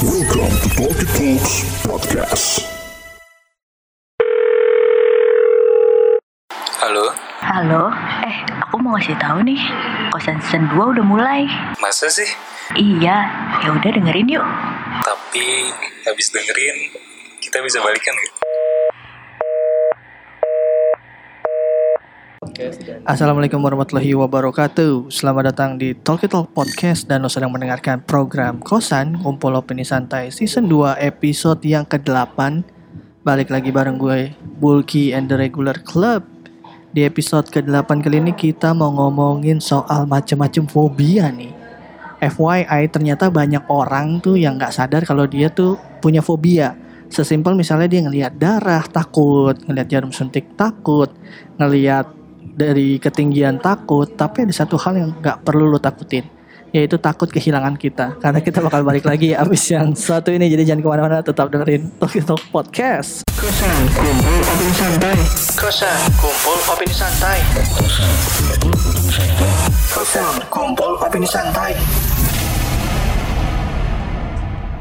Welcome to Talk Talk Podcast. Halo. Halo. Aku mau ngasih tahu nih, Kosan season 2 udah mulai. Masa sih? Iya. Ya udah dengerin yuk. Tapi habis dengerin kita bisa balikan gitu. Assalamualaikum warahmatullahi wabarakatuh. Selamat datang di Talkital Podcast dan lo sedang mendengarkan program Kosan Ngumpul Opini Santai Season 2 episode yang ke-8. Balik lagi bareng gue, Bulky and the Regular Club. Di episode ke-8 kali ini kita mau ngomongin soal macam-macam fobia nih. FYI, ternyata banyak orang tuh yang gak sadar kalau dia tuh punya fobia. Sesimpel misalnya dia ngelihat darah takut, ngelihat jarum suntik takut, ngelihat dari ketinggian takut. Tapi ada satu hal yang gak perlu lo takutin, yaitu takut kehilangan kita. Karena kita bakal balik lagi abis yang satu ini. Jadi jangan kemana-mana, tetap dengerin Talk Podcast. Kosan Kumpul Opini Santai. Kosan Kumpul Opini Santai. Kosan Kumpul Opini Santai. Kosan Kumpul Opini Santai.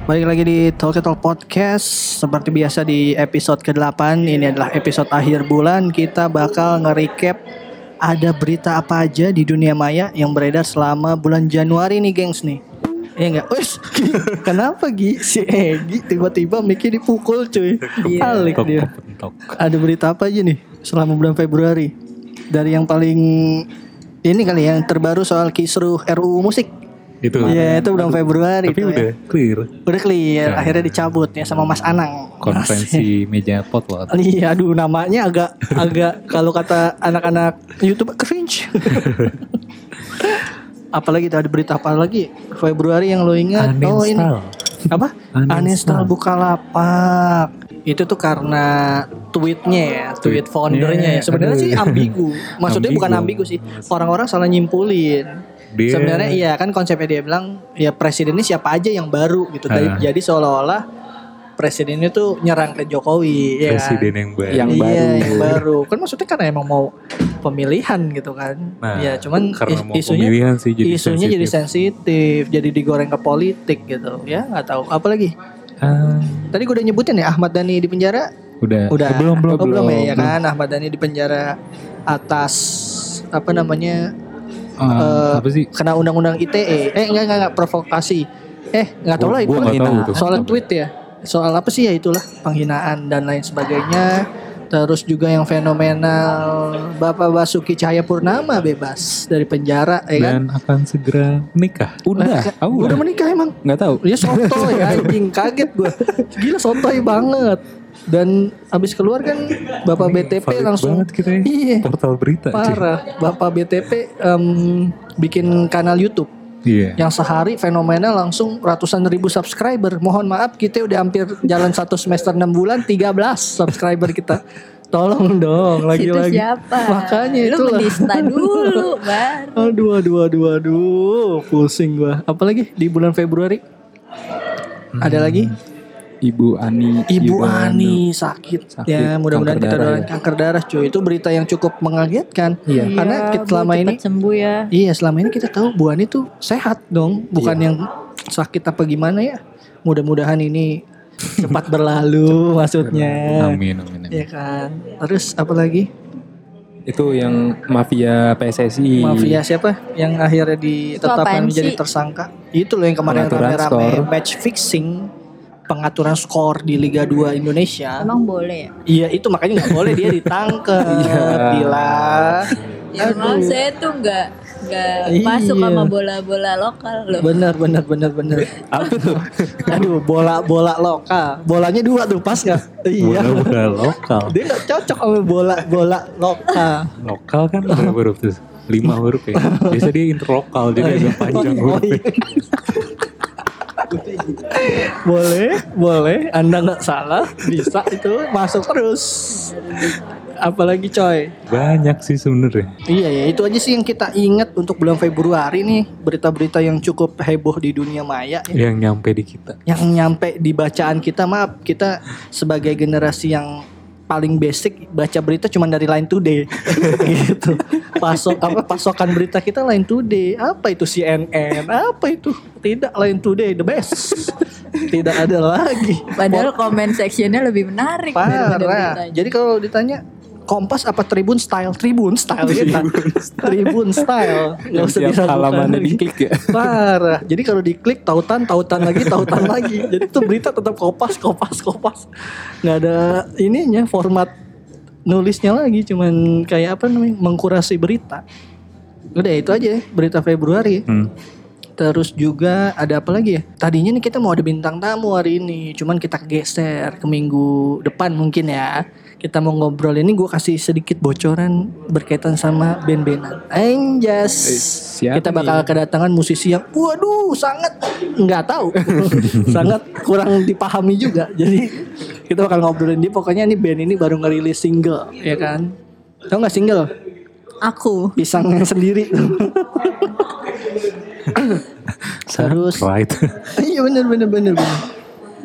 Balik lagi di Talkital Podcast. Seperti biasa di episode ke-8, ini adalah episode akhir bulan. Kita bakal nge-recap ada berita apa aja di dunia maya yang beredar selama bulan Januari nih gengs nih. Iya gak? Wih, kenapa Gi? Si Egi tiba-tiba Miki dipukul cuy. Alik dia. Ada berita apa aja nih selama bulan Februari? Dari yang paling ini kali ya, yang terbaru soal kisruh RUU musik. Iya itu bulan Februari. Tapi itu udah ya. Clear. Udah clear ya. Akhirnya dicabut ya sama Mas Anang. Konvensi meja pot loh. Iya aduh namanya agak kalau kata anak-anak YouTube cringe. Apalagi ada berita apa lagi Februari yang lo ingat? Oh ini apa? Uninstall Bukalapak. Itu tuh karena tweetnya ya, tweet foundernya ya. Sebenarnya sih ambigu. Maksudnya bukan ambigu sih. Orang-orang salah nyimpulin. Sebenarnya iya kan konsepnya dia bilang ya presiden ini siapa aja yang baru gitu. Jadi seolah-olah presiden ini tuh nyerang ke Jokowi ya. Presiden yang baru. Yang baru. Kan maksudnya karena emang mau pemilihan gitu kan. Nah, ya cuman isunya jadi sensitif, jadi digoreng ke politik gitu. Ya enggak tahu apalagi. Tadi gue udah nyebutin ya Ahmad Dhani di penjara. Udah. Belum. Ya kan Ahmad Dhani di penjara atas apa namanya? Kena undang-undang ITE. Enggak provokasi. Enggak tahu lah itu soal tweet ya. Soal apa sih ya itulah penghinaan dan lain sebagainya. Terus juga yang fenomenal Bapak Basuki Tjahaja Purnama bebas dari penjara kan? Dan akan segera menikah. Udah menikah emang? Enggak tahu. Dia sotoy anjing, kaget gue. Gila sotoy banget. Dan abis keluar kan Bapak BTP langsung kita ya. Portal berita parah cik. Bapak BTP bikin kanal YouTube yang sehari fenomena langsung ratusan ribu subscriber. Mohon maaf kita udah hampir jalan 1 semester 6 bulan 13 subscriber kita. Tolong dong lagi-lagi. Itu siapa? Makanya itu lah. Lu menista dulu baru. Aduh pusing gua. Apalagi di bulan Februari ada lagi Ibu Ani sakit. Ya mudah-mudahan kita doakan kanker darah cuy. Itu berita yang cukup mengagetkan. Iya. Karena kita selama ini sembuh ya. Iya selama ini kita tahu Bu Ani tuh sehat dong. Bukan yang sakit apa gimana ya. Mudah-mudahan ini cepat berlalu maksudnya. Amin. Iya kan. Terus apa lagi? Itu yang mafia PSSI. Mafia siapa? Yang akhirnya ditetapkan menjadi tersangka. Itu loh yang kemarin rame-rame match fixing. Pengaturan skor di Liga 2 Indonesia. Emang boleh ya? Iya itu makanya gak boleh dia ditangkep. Bila ya maaf saya tuh gak masuk sama bola-bola lokal loh. Bener apa tuh? Aduh bola-bola lokal. Bolanya 2 tuh pas gak? Iya bola-bola lokal. Dia gak cocok sama bola-bola lokal. Lokal kan berapa huruf tuh? 5 huruf ya. Biasa dia interlokal jadi agak panjang hurufnya. Boleh Anda gak salah. Bisa itu masuk terus. Apalagi coy. Banyak sih sebenarnya. Iya ya itu aja sih yang kita ingat untuk bulan Februari nih. Berita-berita yang cukup heboh di dunia maya ya. Yang nyampe di kita. Yang nyampe di bacaan kita. Maaf kita sebagai generasi yang paling basic baca berita cuma dari Line Today gitu. Pasokan berita kita Line Today. Apa itu CNN? Apa itu? Tidak, Line Today the best. Tidak ada lagi. Padahal komen sectionnya lebih menarik. Parah. Jadi kalau ditanya Kompas apa Tribun Style? Tribun Style kita. Tribun Style. Enggak usah diragukan. Halamannya diklik ya. Parah. Jadi kalau diklik tautan lagi. Jadi tuh berita tetap kopas. Enggak ada ininya, format nulisnya lagi, cuman kayak apa namanya? Mengkurasi berita. Udah itu aja ya, berita Februari. Terus juga ada apa lagi ya? Tadinya nih kita mau ada bintang tamu hari ini, cuman kita geser ke minggu depan mungkin ya. Kita mau ngobrol ini, gue kasih sedikit bocoran berkaitan sama band-bandan. Anjas. Kita bakal kedatangan musisi yang waduh sangat gak tahu. Sangat kurang dipahami juga. Jadi kita bakal ngobrolin dia. Pokoknya ini band ini baru ngerilis single, ya kan? Tau gak single? Aku. Pisang yang sendiri. Terus right. Iya bener.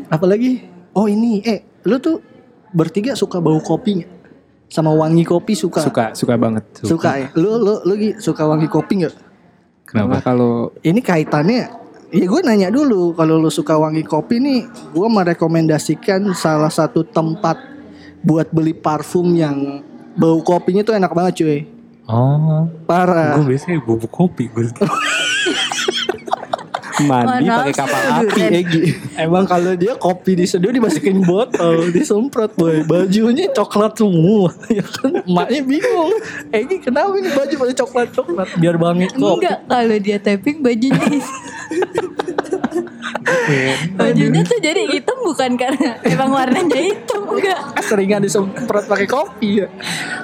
Apalagi oh ini lu tuh bertiga suka bau kopinya, sama wangi kopi suka banget. Ya lu suka wangi kopi nggak? Kenapa? Kalau ini kaitannya ya gue nanya dulu, kalau lu suka wangi kopi nih, gue merekomendasikan salah satu tempat buat beli parfum yang bau kopinya tuh enak banget cuy. Oh parah. Gue biasanya bubuk kopi gue. Mandi pakai kapal api Egi. Emang kalau dia kopi diseduh dimasukin botol, disemprot boy. Bajunya coklat semua. Ya kan emaknya bingung. Egi kenapa ini baju pada coklat? Biar banget kok. Enggak, kalau dia tapping bajunya. Bajunya tuh jadi hitam bukan karena emang warnanya hitam, enggak. Seringan disemprot pakai kopi ya.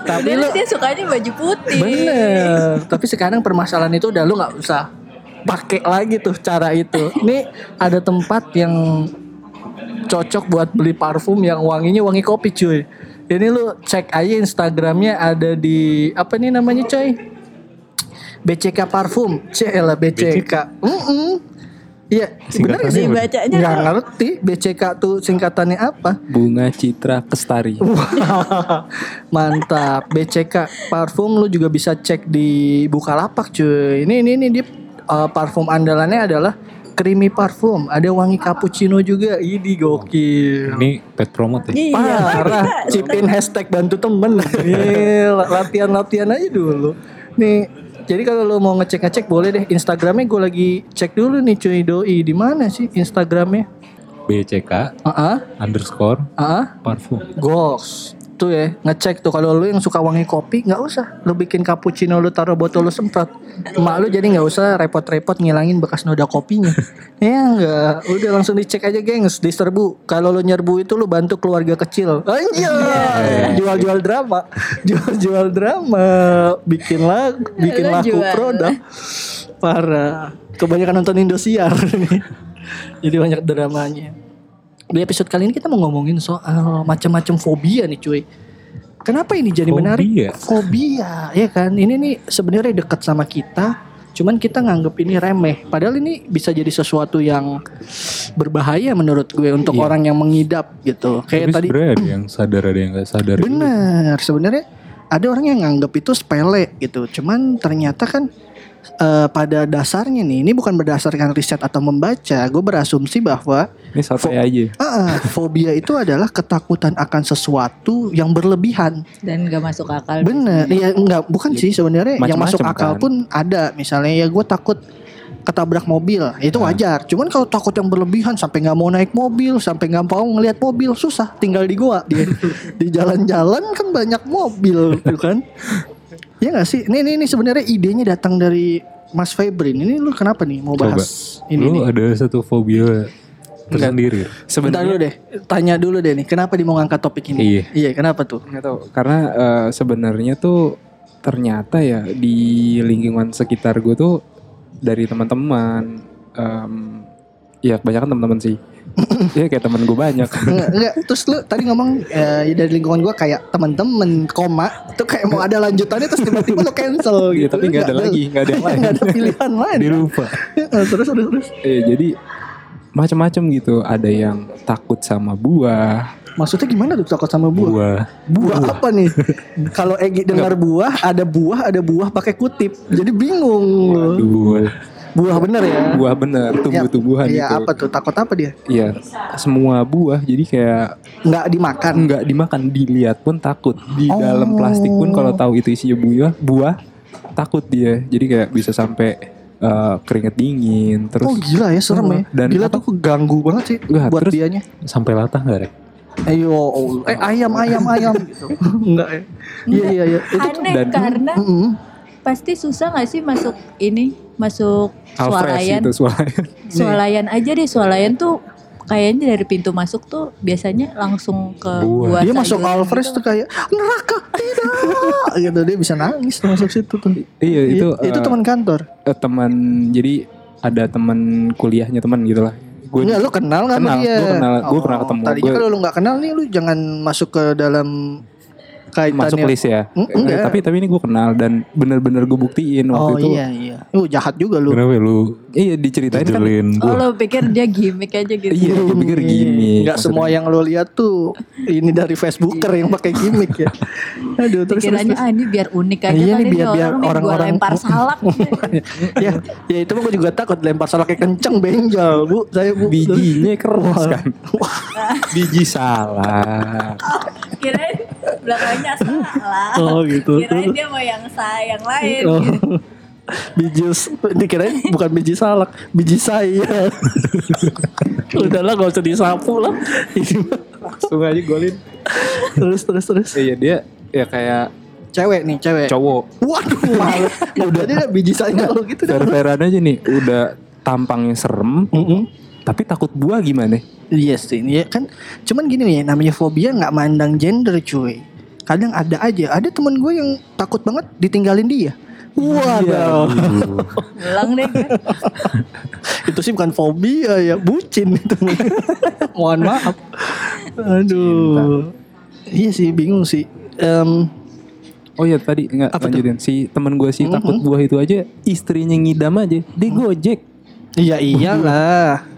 Tapi lu dia sukanya baju putih. Bener. Tapi sekarang permasalahan itu udah lu enggak usah pakai lagi tuh cara itu. Ini ada tempat yang cocok buat beli parfum yang wanginya wangi kopi cuy. Ini lu cek aja Instagramnya, ada di apa nih namanya cuy, BCK Parfum. Cielah BCK. Iya bener sih bacanya. Gak ngerti BCK tuh singkatannya apa. Bunga Citra Kestari. Mantap. BCK Parfum. Lu juga bisa cek di Bukalapak cuy. Ini dia parfum andalannya adalah creamy parfum. Ada wangi cappuccino juga. Ini gokil. Ini pet promote ya? Parah. Cipin hashtag bantu temen. Ini latihan aja dulu nih. Jadi kalau lo mau ngecek-ngecek boleh deh. Instagramnya gue lagi cek dulu nih cuy. Doi di mana sih Instagramnya? BCK _ parfum. Goks tuh ya, ngecek tuh. Kalau lu yang suka wangi kopi, nggak usah lu bikin cappuccino, lu taruh botol, lu semprot. Emak lu jadi nggak usah repot-repot ngilangin bekas noda kopinya. Ya nggak, udah langsung dicek aja gengs, diserbu. Kalau lu nyerbu itu lu bantu keluarga kecil. Anjir, jual-jual drama, bikin laku produk. Parah, kebanyakan nonton Indosiar nih. Jadi banyak dramanya. Di episode kali ini kita mau ngomongin soal macam-macam fobia nih cuy. Kenapa ini jadi menarik? Fobia, ya kan? Ini nih sebenarnya dekat sama kita, cuman kita nganggep ini remeh. Padahal ini bisa jadi sesuatu yang berbahaya menurut gue untuk orang yang mengidap gitu. Kayak tapi tadi ada yang sadar, ada yang gak sadar. Bener, sebenarnya ada orang yang nganggep itu sepele gitu. Cuman ternyata kan pada dasarnya nih, ini bukan berdasarkan riset atau membaca. Gue berasumsi bahwa ini sampai aja. Fobia itu adalah ketakutan akan sesuatu yang berlebihan dan gak masuk akal. Bener, ya enggak, bukan sih sebenarnya. Yang masuk akal kan pun ada. Misalnya ya gue takut ketabrak mobil, itu wajar. Cuman kalau takut yang berlebihan sampai nggak mau naik mobil, sampai nggak mau ngelihat mobil, susah. Tinggal di goa dia. Di jalan-jalan kan banyak mobil, tuh kan. Ya nggak sih? Ini sebenarnya idenya datang dari Mas Febrin. Ini lu kenapa nih mau bahas ini? Lu ada satu fobia tersendiri. Sebentar dulu deh. Tanya dulu deh nih. Kenapa dia mau ngangkat topik ini? Iya kenapa tuh? Nggak tahu. Karena sebenarnya tuh ternyata ya di lingkungan sekitar gue tuh dari teman-teman. Ya kebanyakan teman-teman sih. Iya kayak teman gue banyak. Enggak. Terus lu tadi ngomong dari lingkungan gue kayak teman-teman, itu kayak mau ada lanjutannya terus tiba-tiba lu cancel gitu. Ya, tapi enggak ada lagi, enggak ada lain. Enggak ada pilihan lain. Dilupa. Terus. Jadi macam-macam gitu. Ada yang takut sama buah. Maksudnya gimana tuh takut sama buah? Buah apa nih? Kalau Egi dengar buah, ada buah pakai kutip. Jadi bingung. Aduh. Buah bener ya? Buah bener, tumbuh-tumbuhan ya, gitu. Iya, apa tuh? Takut apa dia? Iya, semua buah. Jadi kayak Nggak dimakan, dilihat pun takut. Di dalam plastik pun kalau tahu itu isinya buah, takut dia. Jadi kayak bisa sampai keringet dingin terus. Oh gila ya, serem ya. Dan gila tuh ganggu banget sih. Nggak, buat dianya sampai latah gak Rek? Ayo, ayam gitu. Enggak ya. Iya. Aneh dan, karena pasti susah gak sih masuk ini, masuk swalayan itu, swalayan aja deh. Swalayan tuh kayaknya dari pintu masuk tuh biasanya langsung ke buah. Dia masuk Alfres gitu. Tuh kayak neraka tidak gitu, dia bisa nangis masuk situ tuh. Iya itu teman kantor. Teman, jadi ada teman kuliahnya teman gitu lah. Enggak, lu kenal enggak sama dia? Gua pernah ketemu. Tadi kalau lu enggak kenal nih, lu jangan masuk ke dalam kaitannya. Masuk list ya. Tapi ini gua kenal dan benar-benar gua buktiin waktu itu. Oh iya. Lu jahat juga lu. Kenapa lu? Iya, diceritain kan. Oh, lu pikir dia gimmick aja gitu. Iya, gua pikir gimmick. Enggak semua yang lu lihat tuh ini dari Facebooker yang pakai gimmick ya. Aduh, terus pikirannya ini biar unik aja kan, ini orang-orang lempar salak. Ya itu mah gua juga takut lempar salaknya kenceng benjol, Bu. Saya bijinya keras kan. Biji salak. Kirain belakangnya salah. Oh gitu. Kirain dia mau yang sayang lain. Oh. Gitu. Bijus, dikirain bukan biji salak, biji saya. Udahlah gak usah disapu lah. Langsung aja golin. Terus. Iya dia ya kayak cewek. Cowok. Waduh. Udah dia biji saya kalau gitu. Fair-fairan aja nih, udah tampangnya serem. Tapi takut buah gimana? Iya sih, ya kan. Cuman gini nih, namanya fobia nggak mandang gender cuy. Kadang ada aja. Ada teman gue yang takut banget ditinggalin dia. Waduh. Hilang deh. Itu sih bukan fobia ya, bucin itu. Mohon maaf. Aduh. Iya sih, bingung sih. Oh iya tadi nggak lanjutin tuh? Si teman gue sih takut buah itu aja. Istrinya ngidam aja, dia gojek. Iya iyalah.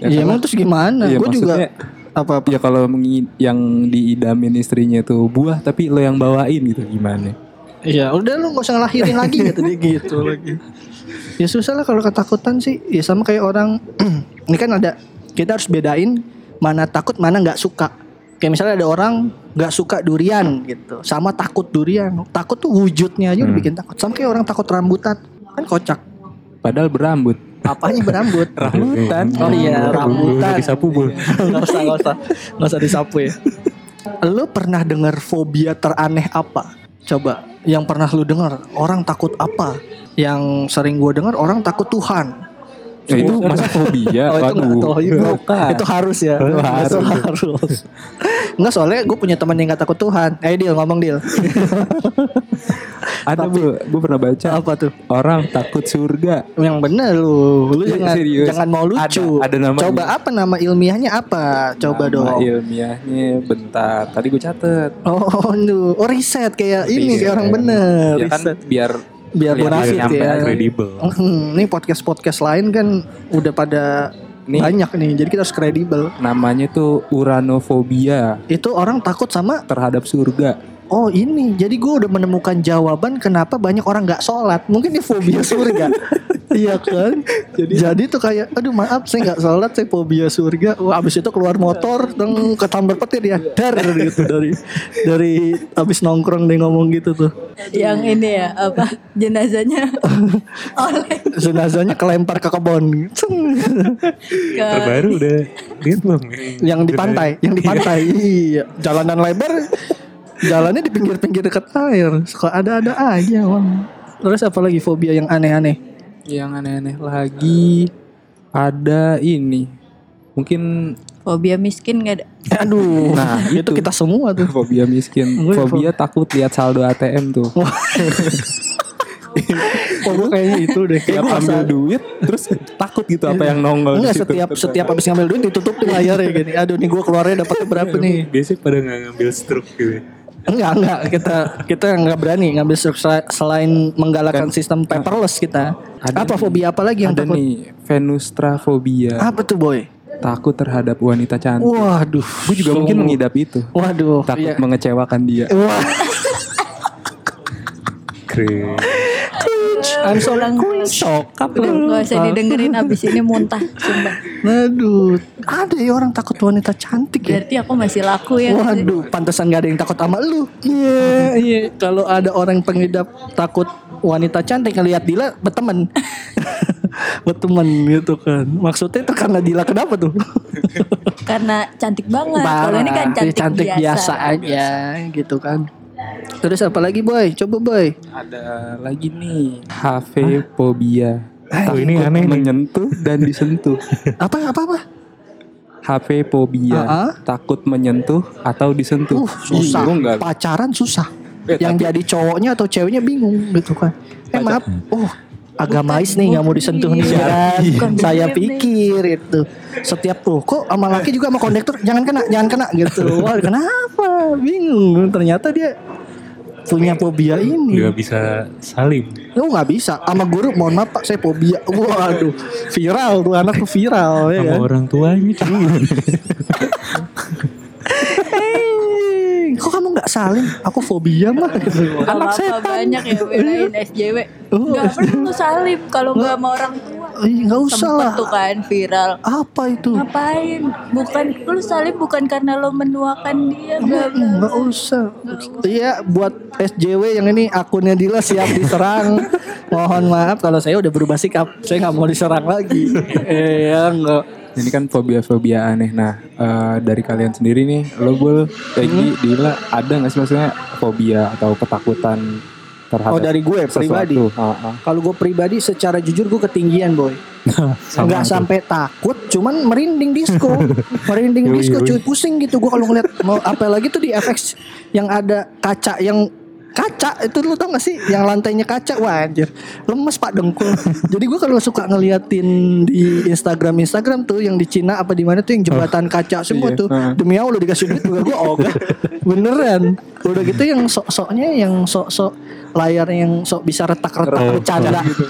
Ya emang terus gimana? Ya, gue juga apa-apa. Ya kalau yang diidamin istrinya tuh buah, tapi lo yang bawain gitu gimana? Ya udah lo gak usah ngelahirin lagi gitu lagi. Ya susah lah kalau ketakutan sih. Ya sama kayak orang ini kan ada, kita harus bedain mana takut mana gak suka. Kayak misalnya ada orang gak suka durian gitu, sama takut durian. Takut tuh wujudnya aja udah bikin takut. Sama kayak orang takut rambutan, kan kocak. Padahal berambut. Apanya berambut? Rambutan. Oh iya, rambutan. Disapu bul. Nggak usah disapu ya. Lo pernah dengar fobia teraneh apa? Coba, yang pernah lo dengar orang takut apa? Yang sering gue dengar orang takut Tuhan. Ya, itu masa fobia? Itu harus ya. Harus. Enggak, soalnya gue punya teman yang nggak takut Tuhan. Dil ngomong Dil. Ada Bu, gue pernah baca. Apa tuh? Orang takut surga. Yang bener lu jangan mau lucu. Ada namanya. Coba apa nama ilmiahnya apa? Coba nama dong. Nama ilmiahnya bentar. Tadi gue catet. Riset kayak ini kayak orang bener. Ya kan, biar berhasil ya. Kredibel. Ini podcast-podcast lain kan udah pada banyak nih. Jadi kita harus kredibel. Namanya tuh Uranofobia. Itu orang takut sama terhadap surga. Oh ini, jadi gue udah menemukan jawaban kenapa banyak orang gak sholat. Mungkin ini fobia surga. Iya kan. Jadi tuh kayak, aduh maaf saya gak sholat, saya fobia surga. Wah, abis itu keluar motor ketambar petir ya. Dar gitu. Dari abis nongkrong dia ngomong gitu tuh. Yang ini ya, apa, jenazahnya oleh. Jenazahnya kelempar ke kebon. Terbaru udah belum. Yang di pantai. Iya. Jalanan lebar, jalannya di pinggir-pinggir dekat air. Suka ada-ada aja bang. Terus apa lagi fobia yang aneh-aneh? Yang aneh-aneh lagi ada ini. Mungkin fobia miskin gak ada? Aduh. Nah itu kita semua tuh. Fobia miskin. Fobia takut lihat saldo ATM tuh. Gue kayaknya itu deh. Tiap ambil duit terus takut gitu apa yang nongol. Enggak, setiap abis ngambil duit ditutupin layarnya gini. Aduh nih gue keluarnya dapatnya berapa nih. Biasanya pada gak ngambil struk gitu. Enggak kita enggak berani ngambil selain menggalakkan sistem paperless kita. Apa fobia apa lagi yang takut? Ada nih, Venustra fobia. Apa tuh boy? Takut terhadap wanita cantik. Waduh, gue juga mungkin mengidap itu. Waduh, takut mengecewakan dia. Keren. I'm so sokap. Gak usah didengerin, abis ini muntah. Sumpah. Aduh, ada ya orang takut wanita cantik ya. Berarti aku masih laku ya. Waduh, pantesan gak ada yang takut sama lu. Iya. Kalau ada orang pengidap takut wanita cantik ngelihat Dila berteman. Berteman gitu kan. Maksudnya itu karena Dila kenapa tuh? Karena cantik banget. Kalau ini kan cantik biasa aja gitu kan. Terus apa lagi boy? Coba boy. Ada lagi nih, Hape phobia. Oh, ini aneh menyentuh dan disentuh. Apa? Hape phobia. Takut menyentuh atau disentuh. Susah. Pacaran susah. Yang tapi jadi cowoknya atau ceweknya bingung gitu kan. Maaf. Agamais nih nggak mau disentuh nih kan. Saya pikir itu setiap kok sama laki juga sama kondektur jangan kena gitu. Wah kenapa? Bingung. Ternyata dia punya fobia ini. Nggak bisa salim. Oh nggak bisa. Sama guru mohon maaf pak saya fobia. Waduh viral tuh anak viral ya. Sama kan? Orang tuanya cuman. Kok kamu gak saling? Aku fobia mah. Anak setan. Banyak ya belain SJW. Gak perlu salim kalau gak sama orang tua. Gak usah lah. Sempet tuh kan viral. Apa itu? Ngapain? Bukan lu salim bukan karena lo menuakan dia. Gak usah. Iya buat SJW yang ini akunnya Dila siap diserang. Mohon maaf kalau saya udah berubah sikap. Saya gak mau diserang lagi. Iya gak. Ini kan fobia-fobia aneh. Nah dari kalian sendiri nih, lo Bul, Egi, Dila, ada gak sih maksudnya fobia atau ketakutan terhadap sesuatu? Oh dari gue pribadi. Kalau gue pribadi secara jujur gue ketinggian boy. Gak sampai takut, cuman merinding disco. Merinding disco cuy, pusing gitu gue kalau ngeliat. Apalagi tuh di FX yang ada kaca yang kaca itu lo tau gak sih yang lantainya kaca. Wah anjir lemes pak dengkul. Jadi gue kalau suka ngeliatin di Instagram tuh yang di Cina apa di mana tuh yang jembatan kaca semua tuh. Demi Allah dikasih duit juga gue ogah beneran. Udah gitu yang sok-soknya yang sok-sok layar yang sok bisa retak-retak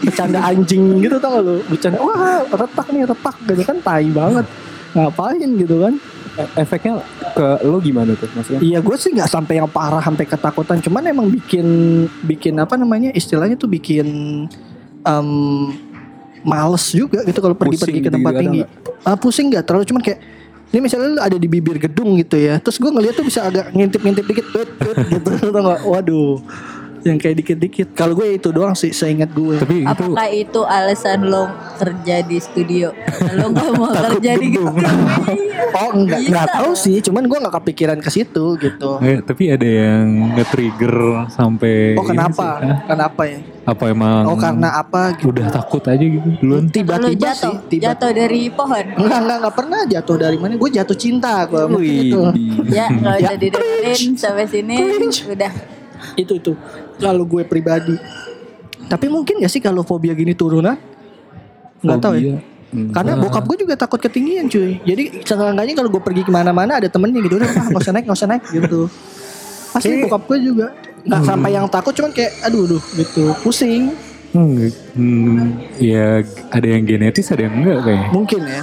bercanda anjing gitu tau lo bercanda. Wah retak gitu kan tai banget. Ngapain gitu kan. Efeknya ke lo gimana tuh maksudnya? Iya gue sih gak sampai yang parah sampai ketakutan. Cuman emang bikin apa namanya istilahnya tuh bikin males juga gitu kalau pergi-pergi ke tempat tinggi. Pusing gak terlalu cuman kayak ini misalnya lo ada di bibir gedung gitu ya. Terus gue ngeliat tuh bisa agak ngintip-ngintip dikit gitu. Waduh yang kayak dikit-dikit. Kalau gue itu doang sih seingat gue. Tapi apakah itu alasan lo kerja di studio? Lo gak mau kerja di gedung? Oh enggak, gak tahu sih. Cuman gue gak kepikiran ke situ gitu. Tapi ada yang nge-trigger sampai. Oh kenapa? Kenapa ya? Apa emang? Oh karena apa? Gitu. Udah takut aja gitu duluan. Tiba-tiba sih. Jatuh dari pohon? Enggak pernah jatuh dari mana. Gue jatuh cinta. Wih. Ya kalau udah didengerin sampai sini udah. Itu kalau gue pribadi. Tapi mungkin gak sih kalau fobia gini turunan? Gak tahu ya. Karena bokap gue juga takut ketinggian cuy. Jadi seenggaknya kalau gue pergi kemana-mana ada temennya gitu. Udah gak usah naik gitu. Pasti bokap gue juga gak sampai yang takut cuman kayak aduh gitu. Pusing. Ya ada yang genetis ada yang enggak kayaknya. Mungkin ya.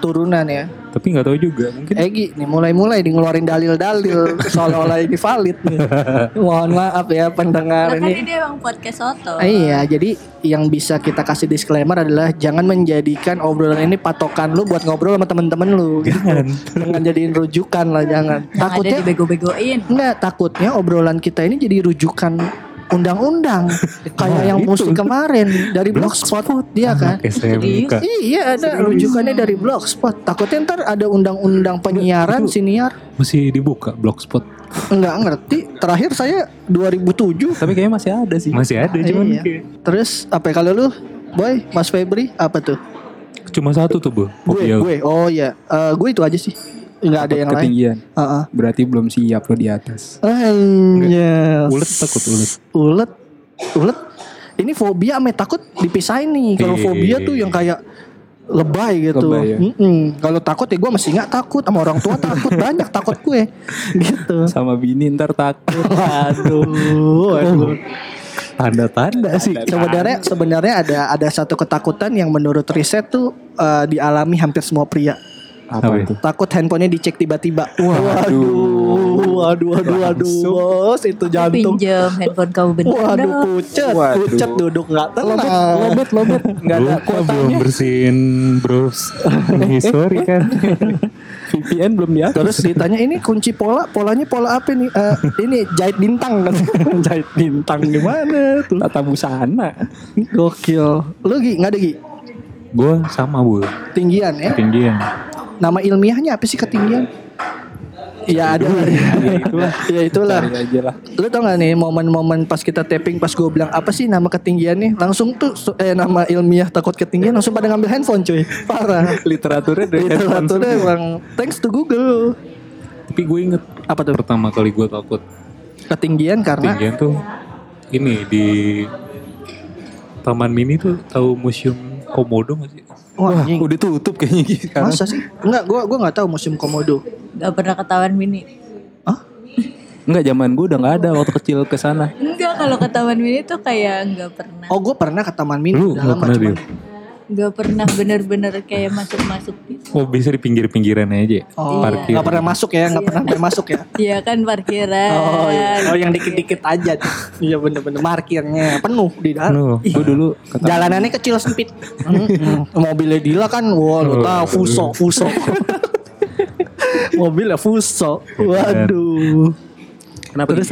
Turunan ya. Tapi gak tahu juga mungkin. Egi nih mulai-mulai di ngeluarin dalil-dalil seolah-olah ini valid nih. Mohon maaf ya pendengar ini. Nah, kan ini emang podcast soto. Iya jadi yang bisa kita kasih disclaimer adalah jangan menjadikan obrolan ini patokan lu buat ngobrol sama temen-temen lu. Jangan gitu. Jangan jadiin rujukan lah jangan. Takutnya ada dibego-begoin. Enggak takutnya obrolan kita ini jadi rujukan undang-undang kayak yang musim kemarin dari Blogspot dia kan. Iya ada rujukannya dari Blogspot. Takutnya ntar ada undang-undang penyiaran siniar. Mesti dibuka Blogspot. Enggak ngerti. Terakhir saya 2007. Tapi kayaknya masih ada sih. Masih ada cuman. Iya. Terus apa kalau lu, boy, Mas Febri apa tuh? Cuma satu tuh bu. Gue. Oh ya. Gue itu aja sih. Enggak ada yang ketinggian. Lain. Berarti belum siap lo di atas. Yes. Ulet takut ulet. Ini fobia sama takut dipisahin nih. Kalau fobia tuh yang kayak lebay gitu. Ya. Kalau takut ya gue masih enggak takut sama orang tua takut banyak takut gue. Gitu. Sama bini ntar takut. Aduh. Tanda-tanda sih. Sebenarnya ada satu ketakutan yang menurut riset tuh dialami hampir semua pria. Apa itu? Takut handphonenya dicek tiba-tiba. Waduh. Bos, itu jantung. Pinjam handphone kamu bener. Waduh, pucet duduk enggak tenang. Lobet. Enggak ada kuotanya. Belum bersihin, Bro. Sorry kan. VPN belum ya. Terus ditanya ini kunci polanya pola apa nih? Ini jahit bintang kan. Jahit bintang gimana tuh? Tata busana. Gokil. Lu Gi, enggak ada Gi? Gue sama Bu. Tinggian ya? Tinggian. Nama ilmiahnya apa sih ketinggian? Ya ada. Ya itulah. Lu tau gak nih momen-momen pas kita tapping, pas gue bilang apa sih nama ketinggiannya, langsung tuh nama ilmiah takut ketinggian langsung pada ngambil handphone cuy. Parah. Literaturnya emang thanks to Google. Tapi gue inget apa tuh? Pertama kali gue takut ketinggian karena ketinggian tuh ini di Taman Mini tuh, tahu museum Komodo gak sih? Wah, udah tutup kayaknya gitu. Masa sih? Enggak, gue gak tahu musim Komodo. Gak pernah ke Taman Mini. Hah? Enggak, zaman gue udah gak ada waktu kecil ke sana. Enggak, kalau ke Taman Mini tuh kayak gak pernah. Oh, gue pernah ke Taman Mini. Lu gak pernah dia? Gak pernah bener-bener kayak masuk-masuk gitu. Oh, bisa di pinggir-pinggiran aja. Oh, parkir. Gak pernah masuk ya, gak pernah masuk ya. Iya kan parkiran. Oh, iya. Oh yang dikit-dikit aja. Iya bener-bener parkirnya penuh di dalam. Gue dulu jalanannya kecil sempit. Mobilnya Dila kan, wah lu tau Fuso. Mobilnya Fuso. Waduh. Kenapa terus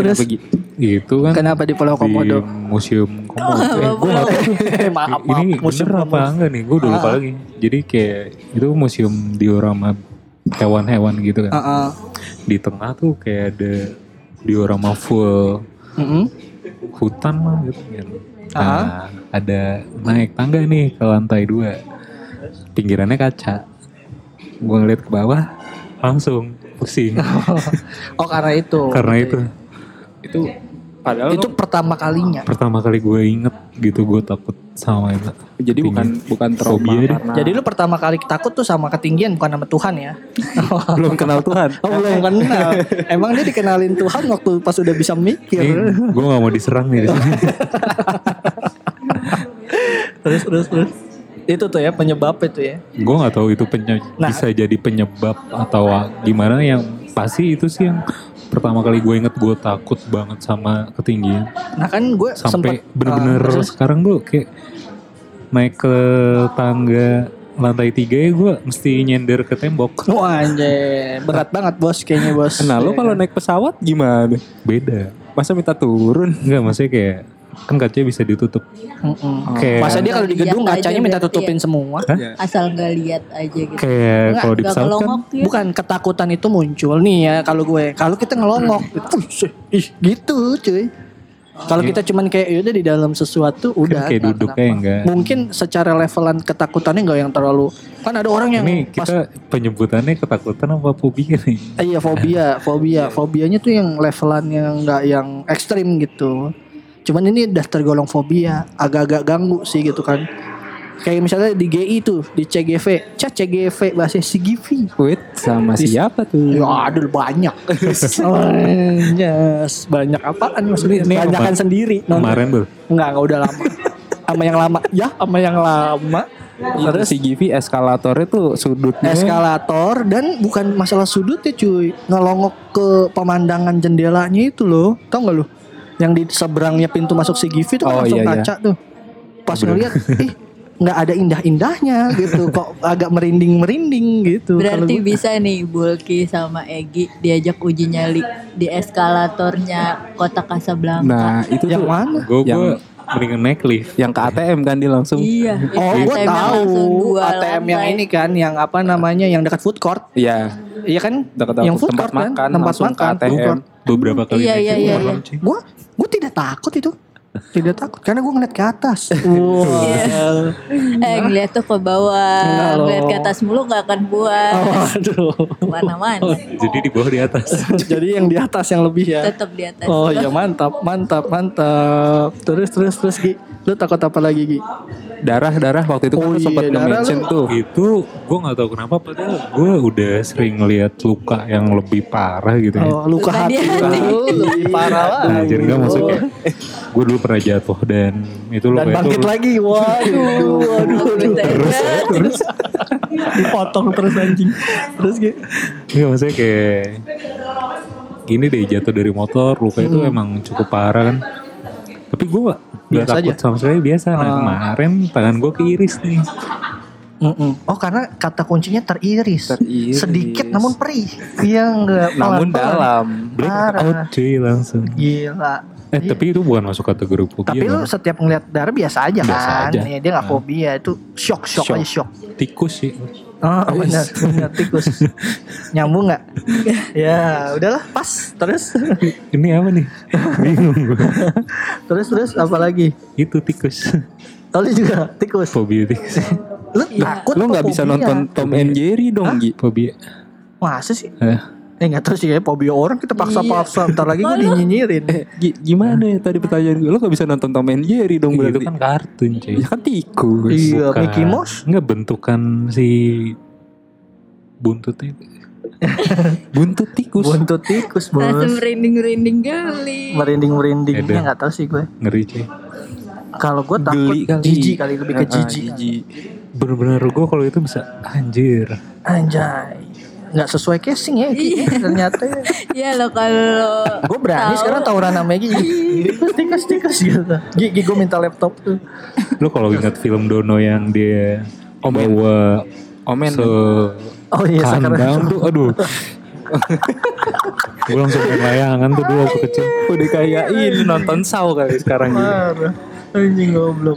itu kan? Kenapa di Pulau Komodo? Di Museum Komodo. Maaf. Ini museum apa enggak nih? Gue udah lupa lagi. Jadi kayak itu museum diorama hewan-hewan gitu kan. Di tengah tuh kayak ada diorama full hutan lah gitu kan. Nah, ada naik tangga nih ke lantai 2. Pinggirannya kaca. Gue ngeliat ke bawah langsung pusing. Oh karena itu. Itu padahal itu pertama kalinya. Pertama kali gue inget gitu, gue takut sama itu. Jadi bukan trauma. Karena... Jadi lu pertama kali takut tuh sama ketinggian, bukan sama Tuhan ya? Belum kenal Tuhan. Oh belum kenal. Emang dia dikenalin Tuhan waktu pas udah bisa mikir. Gue nggak mau diserang nih di sini. Terus. Itu tuh ya penyebabnya tuh ya. Gue gak tahu itu bisa jadi penyebab atau gimana, yang pasti itu sih yang pertama kali gue inget gue takut banget sama ketinggian. Nah kan gue sampai bener-bener sekarang gue kayak naik ke tangga lantai 3 ya gue mesti nyender ke tembok. Wah anjay, berat banget bos kayaknya bos. Nah lo kalau naik pesawat gimana? Beda. Masa minta turun? Enggak, maksudnya kayak kan kacanya bisa ditutup. Kayak, masa dia kalau di gedung kacanya minta tutupin semua. Hah? Asal nggak lihat aja gitu. Kayak kalau di pesawat kan ya. Bukan ketakutan itu muncul nih ya kalau kita ngelongok gitu cuy. Kalau kita cuman kayak yaudah di dalam sesuatu udah kayak duduk kayak enggak. Mungkin secara levelan ketakutannya enggak yang terlalu. Kan ada orang yang ini kita penyebutannya ketakutan apa fobia nih? Iya fobia. Fobianya tuh yang levelannya enggak yang ekstrim gitu. Cuman ini udah tergolong fobia, agak-agak ganggu sih gitu kan. Kayak misalnya di GI tuh, di CGV. CGV bahasanya CGV. Wait, sama siapa tuh? Ya aduh banyak. Yes, banyak apaan maksudnya? Banyakan sendiri. Kemarin bro? Enggak udah lama. Sama yang lama. Terus CGV eskalatornya tuh sudutnya eskalator, dan bukan masalah sudut ya cuy, ngelongok ke pemandangan jendelanya itu loh. Tau gak lu? Yang di seberangnya pintu masuk CGV tuh kan langsung kaca tuh. Pas ngeliat, nggak ada indah-indahnya gitu. Kok agak merinding-merinding gitu. Berarti bisa nih Bulky sama Egi diajak uji nyali di eskalatornya Kota Kasablanca. Nah itu yang tuh mana? Gue mendingan naik lift. Yang ke ATM kan dia langsung. Iya. Oh gue tahu. ATM yang ini kan, yang apa namanya, yang dekat food court. Iya. Iya kan? Yang food court kan. Tempat makan. ATM. Beberapa kali. Iya. Gue tidak takut itu. Tidak takut karena gue ngeliat ke atas. Ngeliat tuh ke bawah. Ngeliat ke atas mulu gak akan puas. Aduh. Mana-mana. Jadi di bawah di atas. Jadi yang di atas yang lebih ya. Tetap di atas. Oh ya mantap. Terus Gi. Lu takut apa lagi Gi? Darah waktu itu kan sempat nge-mention tuh. Itu gue gak tahu kenapa, padahal gue udah sering ngeliat luka yang lebih parah gitu. Oh luka hati. Lebih parah lah. Nah jadi gak maksudnya. Gue dulu pernah jatuh dan itu luka itu. Dan bangkit lagi. Waduh. Terus. dipotong terus anjing. Terus kayak ya maksudnya kayak gini deh, jatuh dari motor, luka itu emang cukup parah kan. Tapi gue gak takut aja. Sama sekali biasa. Nah kemarin tangan gue keiris nih. Oh karena kata kuncinya teriris. Sedikit namun perih. Iya enggak. Namun dalam. Break out cuy langsung. Gila. Tapi itu bukan masuk kategori fobia. Tapi lu setiap ngeliat darah biasa aja biasa kan. Aja. Ya, dia nggak fobia, itu shock aja. Tikus sih. Oh benar tikus. Nyambung nggak? Ya udahlah pas terus. Ini apa nih? Bingung gue. terus apa lagi? Itu tikus. Toli juga tikus. Fobia tikus. Lu takut? Lu nggak bisa nonton Tom and Jerry dong, Gi? Fobia. Masa sih? Nggak tahu sih kayak fobia orang kita paksa-paksa ntar lagi gue dinyinyirin. Gimana ya tadi pertanyaan gue? Lo gak bisa nonton Tom and Jerry dong berarti. Itu kan kartun cuy. Ya kan tikus. Iya Mickey Mouse. Nggak bentukan si buntutnya. Buntut tikus bos. Langsung merinding-merinding kali. Merinding-merindingnya nggak tahu sih gue. Ngeri cuy. Kalau gue takut jijik kali, lebih ke jijik. Bener-bener gue kalau itu bisa anjay. Nggak sesuai casing ya Egi. Ternyata ya lo kalau gue berani sekarang tawuran sama Egi tikus gitu. Egi gue minta laptop tuh. Lo kalau ingat film Dono yang dia bawa Omen kandang tuh aduh. Gue langsung main layangan tuh dulu waktu kecil. Udah kayak ini nonton Saw kali sekarang gitu. Anjing goblok.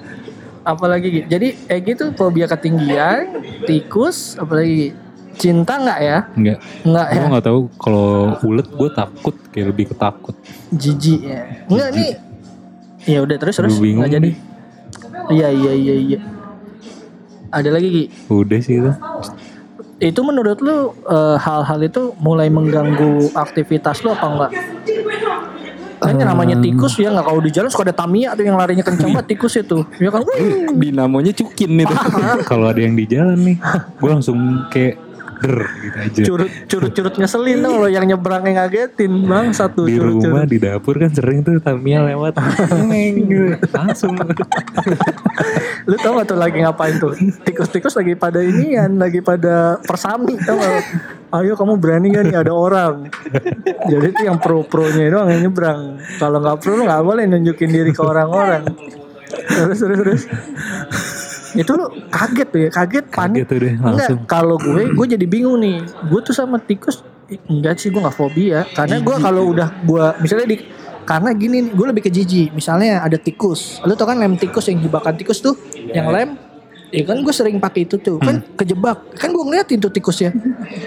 Apalagi jadi Egi tuh fobia ketinggian, tikus, apalagi cinta nggak ya? Nggak. Gue nggak tahu kalau ulet gue takut, kayak lebih ketakut. Jijik ya. Nggak nih. Ya udah terus. Nggak jadi. Iya. Ada lagi Ki? Udah sih itu. Itu menurut lu hal-hal itu mulai mengganggu aktivitas lu apa enggak? Kan namanya tikus ya nggak, kalau di jalan suka ada Tamiya atau yang larinya kencang banget tikus itu ya kan? Dinamonya cukin itu. Kalau ada yang di jalan nih, gue langsung kayak gitu aja. Curut-curut ngeselin loh yang nyebrang yang ngagetin bang satu. Di rumah di dapur kan sering tuh Tamiya lewat. Langsung. Lu tau gak tuh lagi ngapain tuh? Tikus-tikus lagi pada inian, lagi pada persami tau gak? Ayo kamu berani gak nih ada orang. Jadi itu yang pro-pronya doang yang nyebrang. Kalau gak pro lu gak boleh nunjukin diri ke orang-orang. Terus. Itu lo kaget tuh ya, panik. Kaget deh, langsung. Enggak, kalau gue jadi bingung nih. Gue tuh sama tikus, enggak sih gue gak fobia. Karena gue kalau udah gue, misalnya karena gini nih, gue lebih ke jijik. Misalnya ada tikus, lo tau kan lem tikus yang jebakan tikus tuh, yang lem. Ya kan gue sering pakai itu tuh, kan kejebak. Kan gue ngeliatin tuh tikusnya.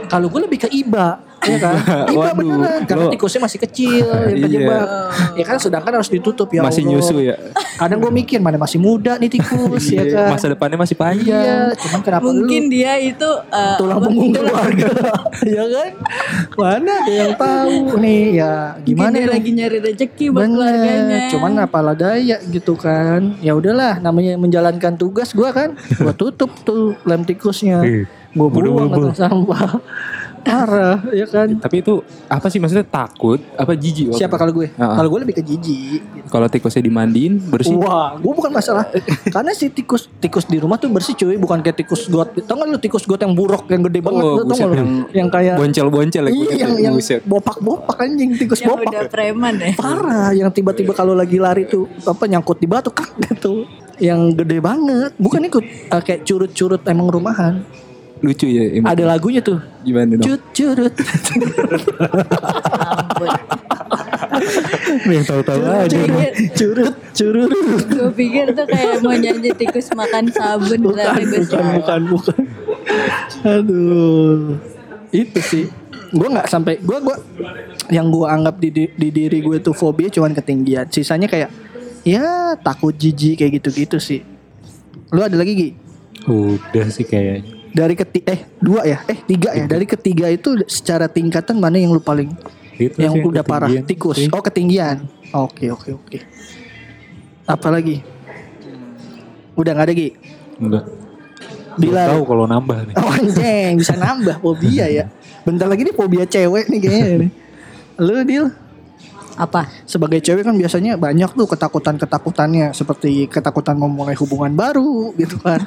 Kalau gue lebih ke iba, ya kan? Iba beneran, karena tikusnya masih kecil, yang kejebak. Ya kan sedangkan harus ditutup ya. Masih nyusu ya. Kadang gue mikir mana masih muda nih tikus, ya kan? Masa depannya masih panjang. Iya, cuman kenapa mungkin dia itu tulang punggung keluarga, ya kan? Mana ada yang tahu nih ya gimana? Dia lagi nyari rezeki buat keluarganya. Cuman apalah daya gitu kan? Ya udahlah, namanya menjalankan tugas gue kan. Gue tutup tuh lem tikusnya. Gue buang ke sampah. Parah ya kan. Tapi itu apa sih maksudnya, takut apa jijik? Siapa kalau gue? Kalau gue lebih ke jijik gitu. Kalau tikusnya dimandiin bersih. Wah, gue bukan masalah. Karena si tikus di rumah tuh bersih cuy, bukan kayak tikus got. Tau gak lu tikus got yang buruk yang gede banget lu tau gak? Yang kayak boncel-boncel yang bopak-bopak anjing, tikus yang bopak. Yang udah preman ya. Parah, yang tiba-tiba kalau lagi lari tuh apa nyangkut di batu kak gitu. Yang gede banget, bukan ikut kayak curut-curut emang rumahan. Lucu ya emang. Ada lagunya tuh. Gimana dong? Curut. Yang tahu-tahu aja. Curut. Gue pikir tuh kayak mau nyanyi tikus makan sabun. Bukan. Aduh. Itu sih. Gue nggak sampai. Gue yang gue anggap di diri gue tuh fobia cuman ketinggian. Sisanya kayak ya takut jijik kayak gitu-gitu sih. Lu ada lagi Gi? Udah sih kayaknya. Dari tiga. Dari ketiga itu secara tingkatan mana yang lu paling itu yang udah parah? Tikus. Oh ketinggian. Oke. Apalagi? Udah nggak ada Gi? Udah. Dila. Tahu kalau nambah nih. Oh anjing, bisa nambah fobia ya. Bentar lagi nih fobia cewek nih kayaknya. Lu Dil? Apa? Sebagai cewek kan biasanya banyak tuh ketakutannya, seperti ketakutan memulai hubungan baru gitu kan.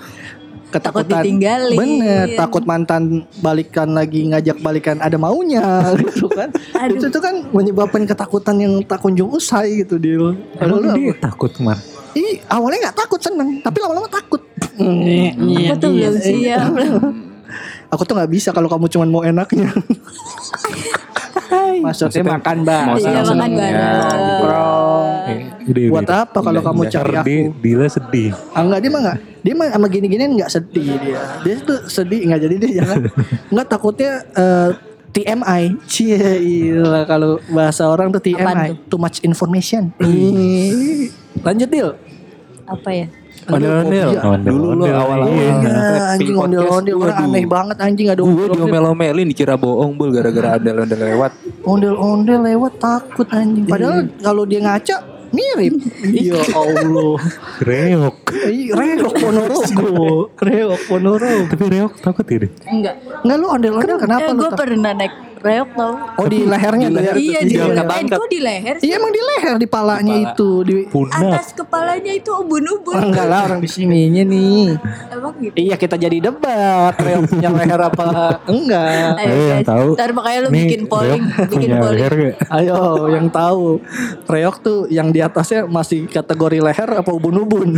Ketakutan, takut ditinggalin. Bener, takut mantan balikan lagi, ngajak balikan ada maunya gitu kan. Itu kan menyebabkan ketakutan yang tak kunjung usai gitu dia. Kalau dia takut mah. Ih, awalnya enggak takut, seneng, tapi lama-lama takut. Aku tuh belum siap. Aku tuh enggak bisa kalau kamu cuma mau enaknya. Maksudnya makan bareng. Iya, makan bareng. Buat apa kalau kamu cari aku? Dila sedih. Ah, enggak, dia mah enggak. Dia mah sama gini-ginian enggak sedih dia. Dia tuh sedih enggak, jadi dia jangan. Enggak, takutnya TMI. Cielah, kalau bahasa orang tuh TMI, too much information. Lanjut, Dil. Apa ya? Ondel-ondel dulu lo awal-awal anjing ondel-ondel orang aneh banget anjing, ada gue diomel-omelin dikira bohong bul gara-gara ondel-ondel lewat. Ondel-ondel lewat takut anjing, padahal kalau dia ngaca mirip. Ya Allah, reok ponorogo, reok ponorogo. Tapi reok takut ya deh? Enggak, lu ondel-ondel kenapa? Gue pernah naik reok tau. Oh, di lehernya tadi. Iya, di leher. Iya, emang di leher, di palanya itu, di atas kepalanya itu ubun-ubun. Oh, enggak lah, orang di sininya nih. Emang gitu. Iya, kita jadi debat reok punya leher apa enggak. Ayo yang tahu. Entar makanya lu bikin polling, Ayo yang tahu. Reok tuh yang di atasnya masih kategori leher apa ubun-ubun?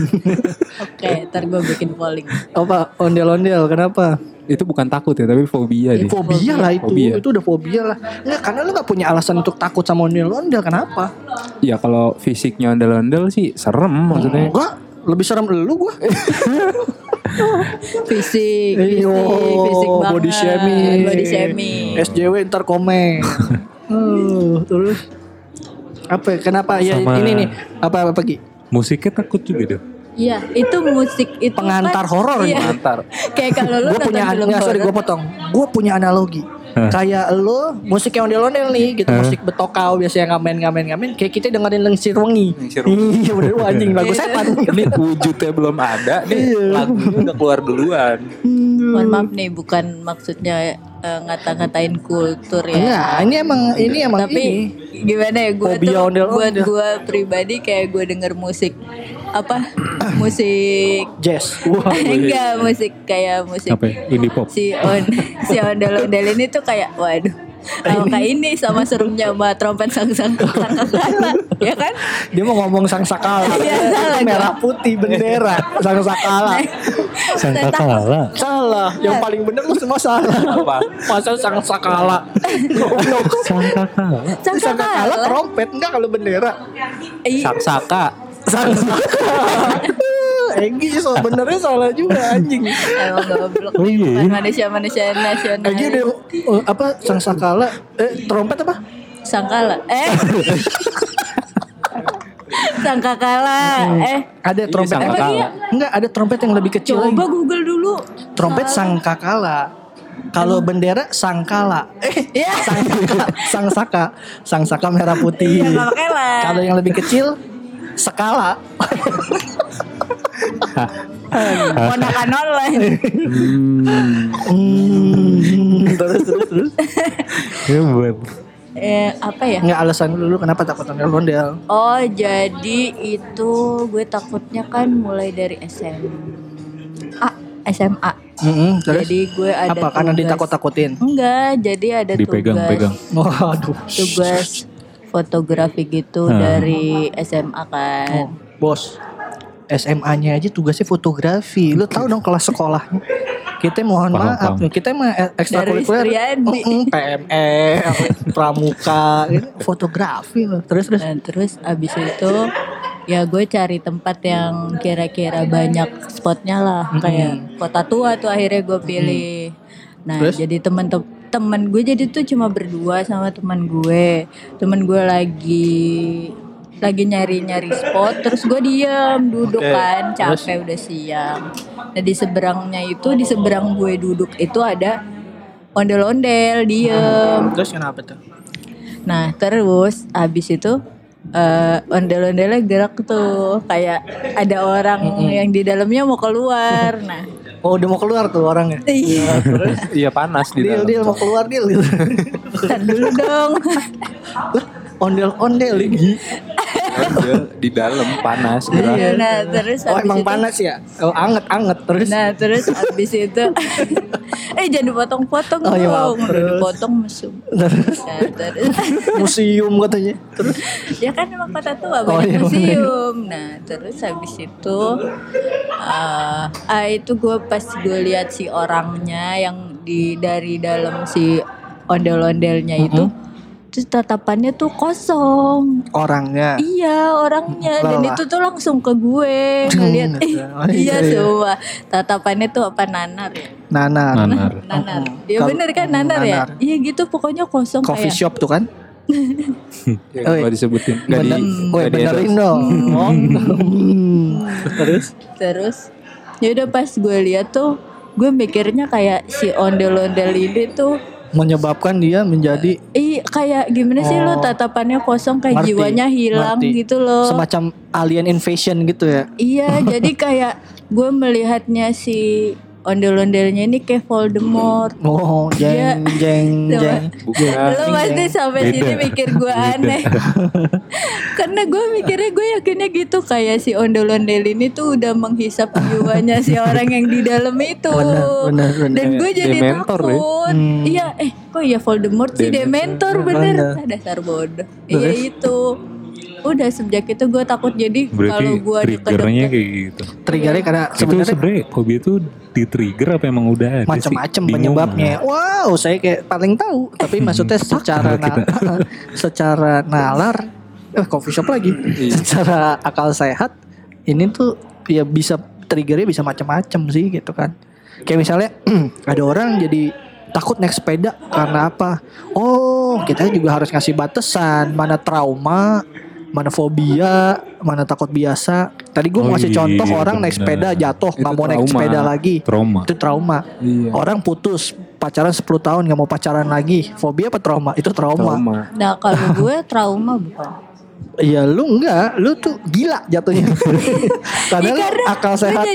Oke, entar gua bikin polling. Apa ondel-ondel kenapa? Itu bukan takut ya, tapi fobia deh. Fobia lah itu, fobia. Itu udah fobia lah. Enggak, karena lu gak punya alasan untuk takut sama ondel-ondel, kenapa? Ya kalau fisiknya ondel-ondel sih serem maksudnya. Enggak, lebih serem lu gua. fisik banget. Body shaming. SJW ntar komen. Terus apa? Kenapa? Ya sama ini nih, apa pagi? Musiknya takut juga deh. Iya, itu musik itu pengantar kan, horor, iya. Pengantar. Kayak kalau lu gue punya analogi. Kayak lu musiknya ondel-ondel nih, gitu musik betokau biasanya ngamen-ngamen, kayak kita dengerin Lengsir Wengi. Iya, bener anjing lagu setan. Ini wujudnya belum ada, nih lagunya udah keluar duluan. Mohon maaf nih, bukan maksudnya ngata-ngatain kultur ya. Iya, ini emang tapi ini. Gimana ya, gue tuh buat gue pribadi kayak gue denger musik apa? Musik jazz. Wow, enggak, musik kayak musik indie pop. Si ondel-ondel ini tuh kayak waduh. Kalau kayak ini sama serumnya sama trompet sang-sakala, ya kan? Dia mau ngomong sang-sakala, merah putih bendera sang-sakala. Sang-sakala. Salah, yang paling bener lu semua salah. Apa? Pasal sang-sakala. Sang-sakala trompet, enggak kalau bendera. Sang-sakala. Egi sebenarnya salah juga anjing. Emang goblok. Manusia nasional. Egi udah apa sangsakala? Trompet apa? Sangkala. Sangkakala. Ada trompet sangkakala. Enggak, ada trompet yang lebih kecil. Coba Google dulu. Trompet sangkakala. Kalau bendera sangkala. Sangsaka. Sangsaka merah putih. Kalau yang lebih kecil sekala. Ponakan online. Terus. Ya buat. Apa ya? Nggak, alasan dulu kenapa takut ondel-ondel? Oh, jadi itu gue takutnya kan mulai dari SMA. Jadi gue ada apa? Tugas. Karena ditakut-takutin? Enggak, jadi ada dipegang. Waduh. Tugas fotografi gitu dari SMA kan. Oh, bos. SMA-nya aja tugasnya fotografi. Lu tahu dong kelas sekolahnya. Kita mohon maaf. Kita mah ekstrakurikuler. PML, pramuka, fotografi loh. Terus abis itu ya gue cari tempat yang kira-kira banyak spotnya lah, kayak Kota Tua tuh akhirnya gue pilih. Nah, jadi temen gue jadi tuh cuma berdua sama teman gue. Temen gue lagi nyari-nyari spot, terus gue diem duduk kan, capek udah siang. Nah di seberang gue duduk itu ada ondel-ondel diem. Terus kenapa tuh? Nah terus abis itu ondel-ondelnya gerak tuh, kayak ada orang yang di dalamnya mau keluar. Nah. Oh, udah mau keluar tuh orangnya. Iya, terus iya panas di dalam. Dia mau keluar dia. Tahan dulu dong. Ondel-ondel lagi. aja di dalam panas. Nah, terus oh emang itu, panas ya? Oh anget-anget terus. Nah terus abis itu jangan dipotong-potong dong. Oh, udah dipotong mesum. Nah, terus museum katanya. Terus ya kan emang kota tua banyak museum. Nah terus habis itu itu gue pas gue lihat si orangnya yang di dari dalam si ondel-ondelnya itu. Terus tatapannya tuh kosong. Orangnya? Iya orangnya. Dan itu tuh langsung ke gue ngeliat iya semua. Tatapannya tuh apa nanar ya? Nanar. Ya bener kan nanar ya? Iya gitu pokoknya kosong. Coffee kayak shop tuh kan? Ya gak disebutin. Gak benerin dong. Terus? Yaudah pas gue lihat tuh gue mikirnya kayak si ondel-ondel ini tuh menyebabkan dia menjadi kayak gimana sih lo tatapannya kosong kayak ngerti, jiwanya hilang gitu loh. Semacam alien invasion gitu ya. Iya jadi kayak gue melihatnya si ondel-ondelnya ini kayak Voldemort. Oh jeng. Lo pasti sampai sini mikir gue aneh. Karena gue mikirnya gue yakinnya gitu kayak si ondel-ondel ini tuh udah menghisap jiwanya si orang yang di dalam itu. Bener. Dan gue jadi Dementor, takut. Iya kok ya Voldemort si Dementor bener. Dasar bodoh. Iya itu. Udah sejak itu gue takut jadi kalau gue triggernya kayak gitu. Triggernya karena sebenarnya hobi itu di trigger apa emang udah ada macam-macam penyebabnya. Wow saya kayak paling tahu. Tapi maksudnya secara nalar coffee shop lagi. Secara akal sehat ini tuh ya bisa triggernya bisa macam-macam sih gitu kan. Kayak misalnya ada orang jadi takut naik sepeda karena apa? Oh kita juga harus ngasih batasan mana trauma, mana fobia, mana takut biasa. Tadi gue ngasih contoh orang naik sepeda jatuh nggak mau naik sepeda lagi. Trauma. Itu trauma. Iya. Orang putus pacaran 10 tahun nggak mau pacaran lagi. Fobia apa trauma? Itu trauma. Nah kalau gue trauma bukan. Ya lu enggak, lu tuh gila jatuhnya. Karena akal sehat.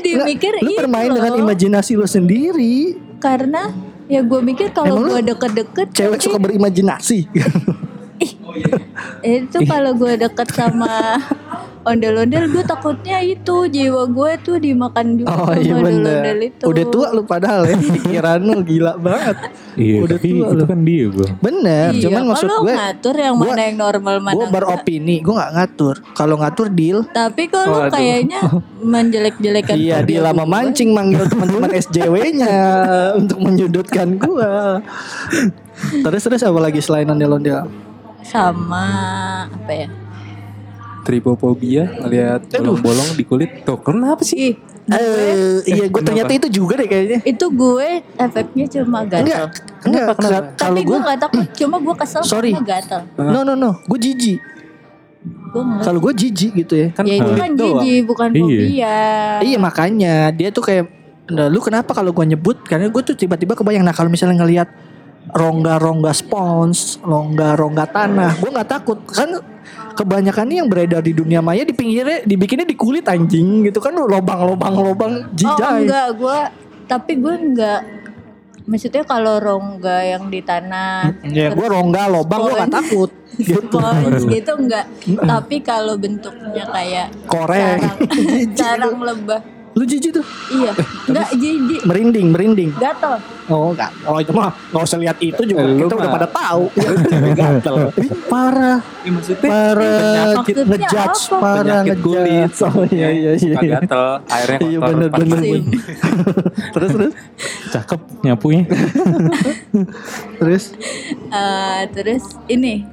Lu bermain dengan imajinasi lu sendiri. Karena ya gue mikir kalau gue deket-deket cewek suka berimajinasi. Itu kalau gue deket sama ondel-ondel gue takutnya itu jiwa gue tuh dimakan juga sama ondel-ondel itu. Udah tua lu padahal ya pikiran lu gila banget. Iya, udah tua itu kan dia gue. Bener, iya, cuman maksud gue ngatur yang mana yang normal mana. Gue beropini, gue nggak ngatur. Kalau ngatur deal. Tapi kalau kayaknya menjelek-jelekan. Iya, dia lama mancing manggil teman-teman SJW-nya untuk menyudutkan gue. Terus apa lagi selain ondel-ondel? Sama apa ya? Tripophobia ngelihat bolong-bolong di kulit. Tuh kenapa sih? Iya gue ternyata itu juga deh kayaknya. Itu gue efeknya cuma gatal. Enggak. Tapi gue gak takut. Cuma gue kesel karena gatal. No. Gue jijik. Kalau gue jijik gitu ya. Ya itu kan jijik bukan fobia. Iya makanya dia tuh kayak lu kenapa kalau gue nyebut? Karena gue tuh tiba-tiba kebayang. Nah kalau misalnya ngelihat rongga-rongga spons, rongga-rongga tanah, gue nggak takut kan. Kebanyakan yang beredar di dunia maya di pinggirnya dibikinnya di kulit anjing gitu kan, lobang jijai. Oh enggak, gue enggak. Maksudnya kalau rongga yang di tanah. Ya gue rongga lobang gue nggak takut. Spons gitu enggak. Tapi kalau bentuknya kayak korek, sarang lebah. Lu jijik tuh? Iya. Enggak jijik. Merinding. Gatel. Oh enggak. Oh itu mah enggak usah lihat itu juga. Kita udah pada tahu. Gatel. Parah. Ya, maksudnya parah. Ngejudge parah kulit. Iya. Gatel. Airnya kotor. Iya bener. Terus. Cakep nyapunya. Terus ini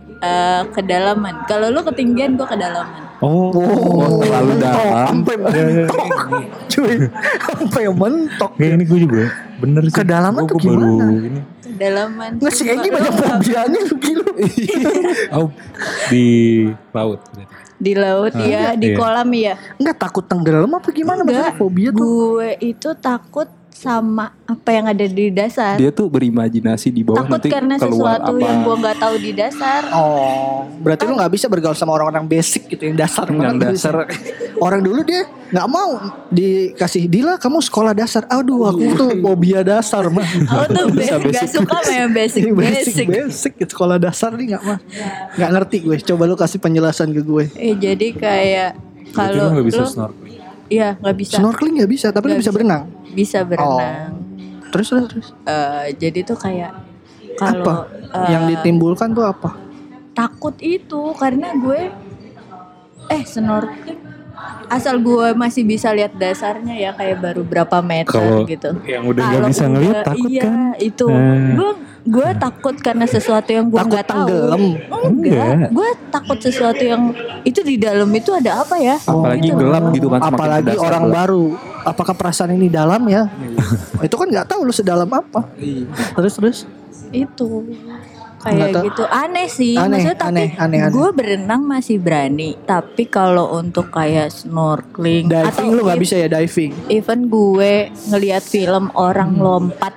kedalaman. Kalau lu ketinggian, gua kedalaman. Oh, terlalu dalam. Sampai mentok. Kayak ini gue juga. Bener sih. Kedalaman tuh gimana? Kedalaman. Nggak sih Egi banyak fobianya lu gila. Di laut. Di laut ya, di kolam ya. Enggak takut tenggelam apa gimana? Maksudnya fobia tuh. Gue itu takut sama apa yang ada di dasar. Dia tuh berimajinasi di bawah. Takut nanti keluar apa. Takut karena sesuatu yang gue gak tahu di dasar. Oh, berarti lu gak bisa bergaul sama orang-orang basic gitu, yang dasar. Yang dasar. Orang dulu dia gak mau dikasih, Dila kamu sekolah dasar. Aduh, aku tuh fobia dasar mah. Aku tuh gak suka main basic. Sekolah dasar nih gak mah. Gak ngerti gue. Coba lu kasih penjelasan ke gue. Jadi kayak kalau lu gak bisa snorkeling. Iya, nggak bisa. Snorkeling nggak bisa, tapi bisa berenang. Bisa berenang. Oh. Terus. Jadi tuh kayak kalau yang ditimbulkan tuh apa? Takut itu karena gue snorkeling asal gue masih bisa lihat dasarnya ya, kayak baru berapa meter kalo gitu. Yang udah nggak bisa ngelihat takut iya, kan? Iya itu. Gue takut karena sesuatu yang gue nggak tahu. Enggak, gue takut sesuatu yang itu di dalam itu ada apa ya? Apalagi gitu. Gelap gitu kan. Apalagi orang gelap. Baru. Apakah perasaan ini dalam ya? Itu kan nggak tahu lu sedalam apa. Terus. Itu kayak gitu aneh sih. Maksudnya aneh. Gue berenang masih berani. Tapi kalau untuk kayak snorkeling, diving atau lu nggak bisa ya diving. Even gue ngelihat film orang lompat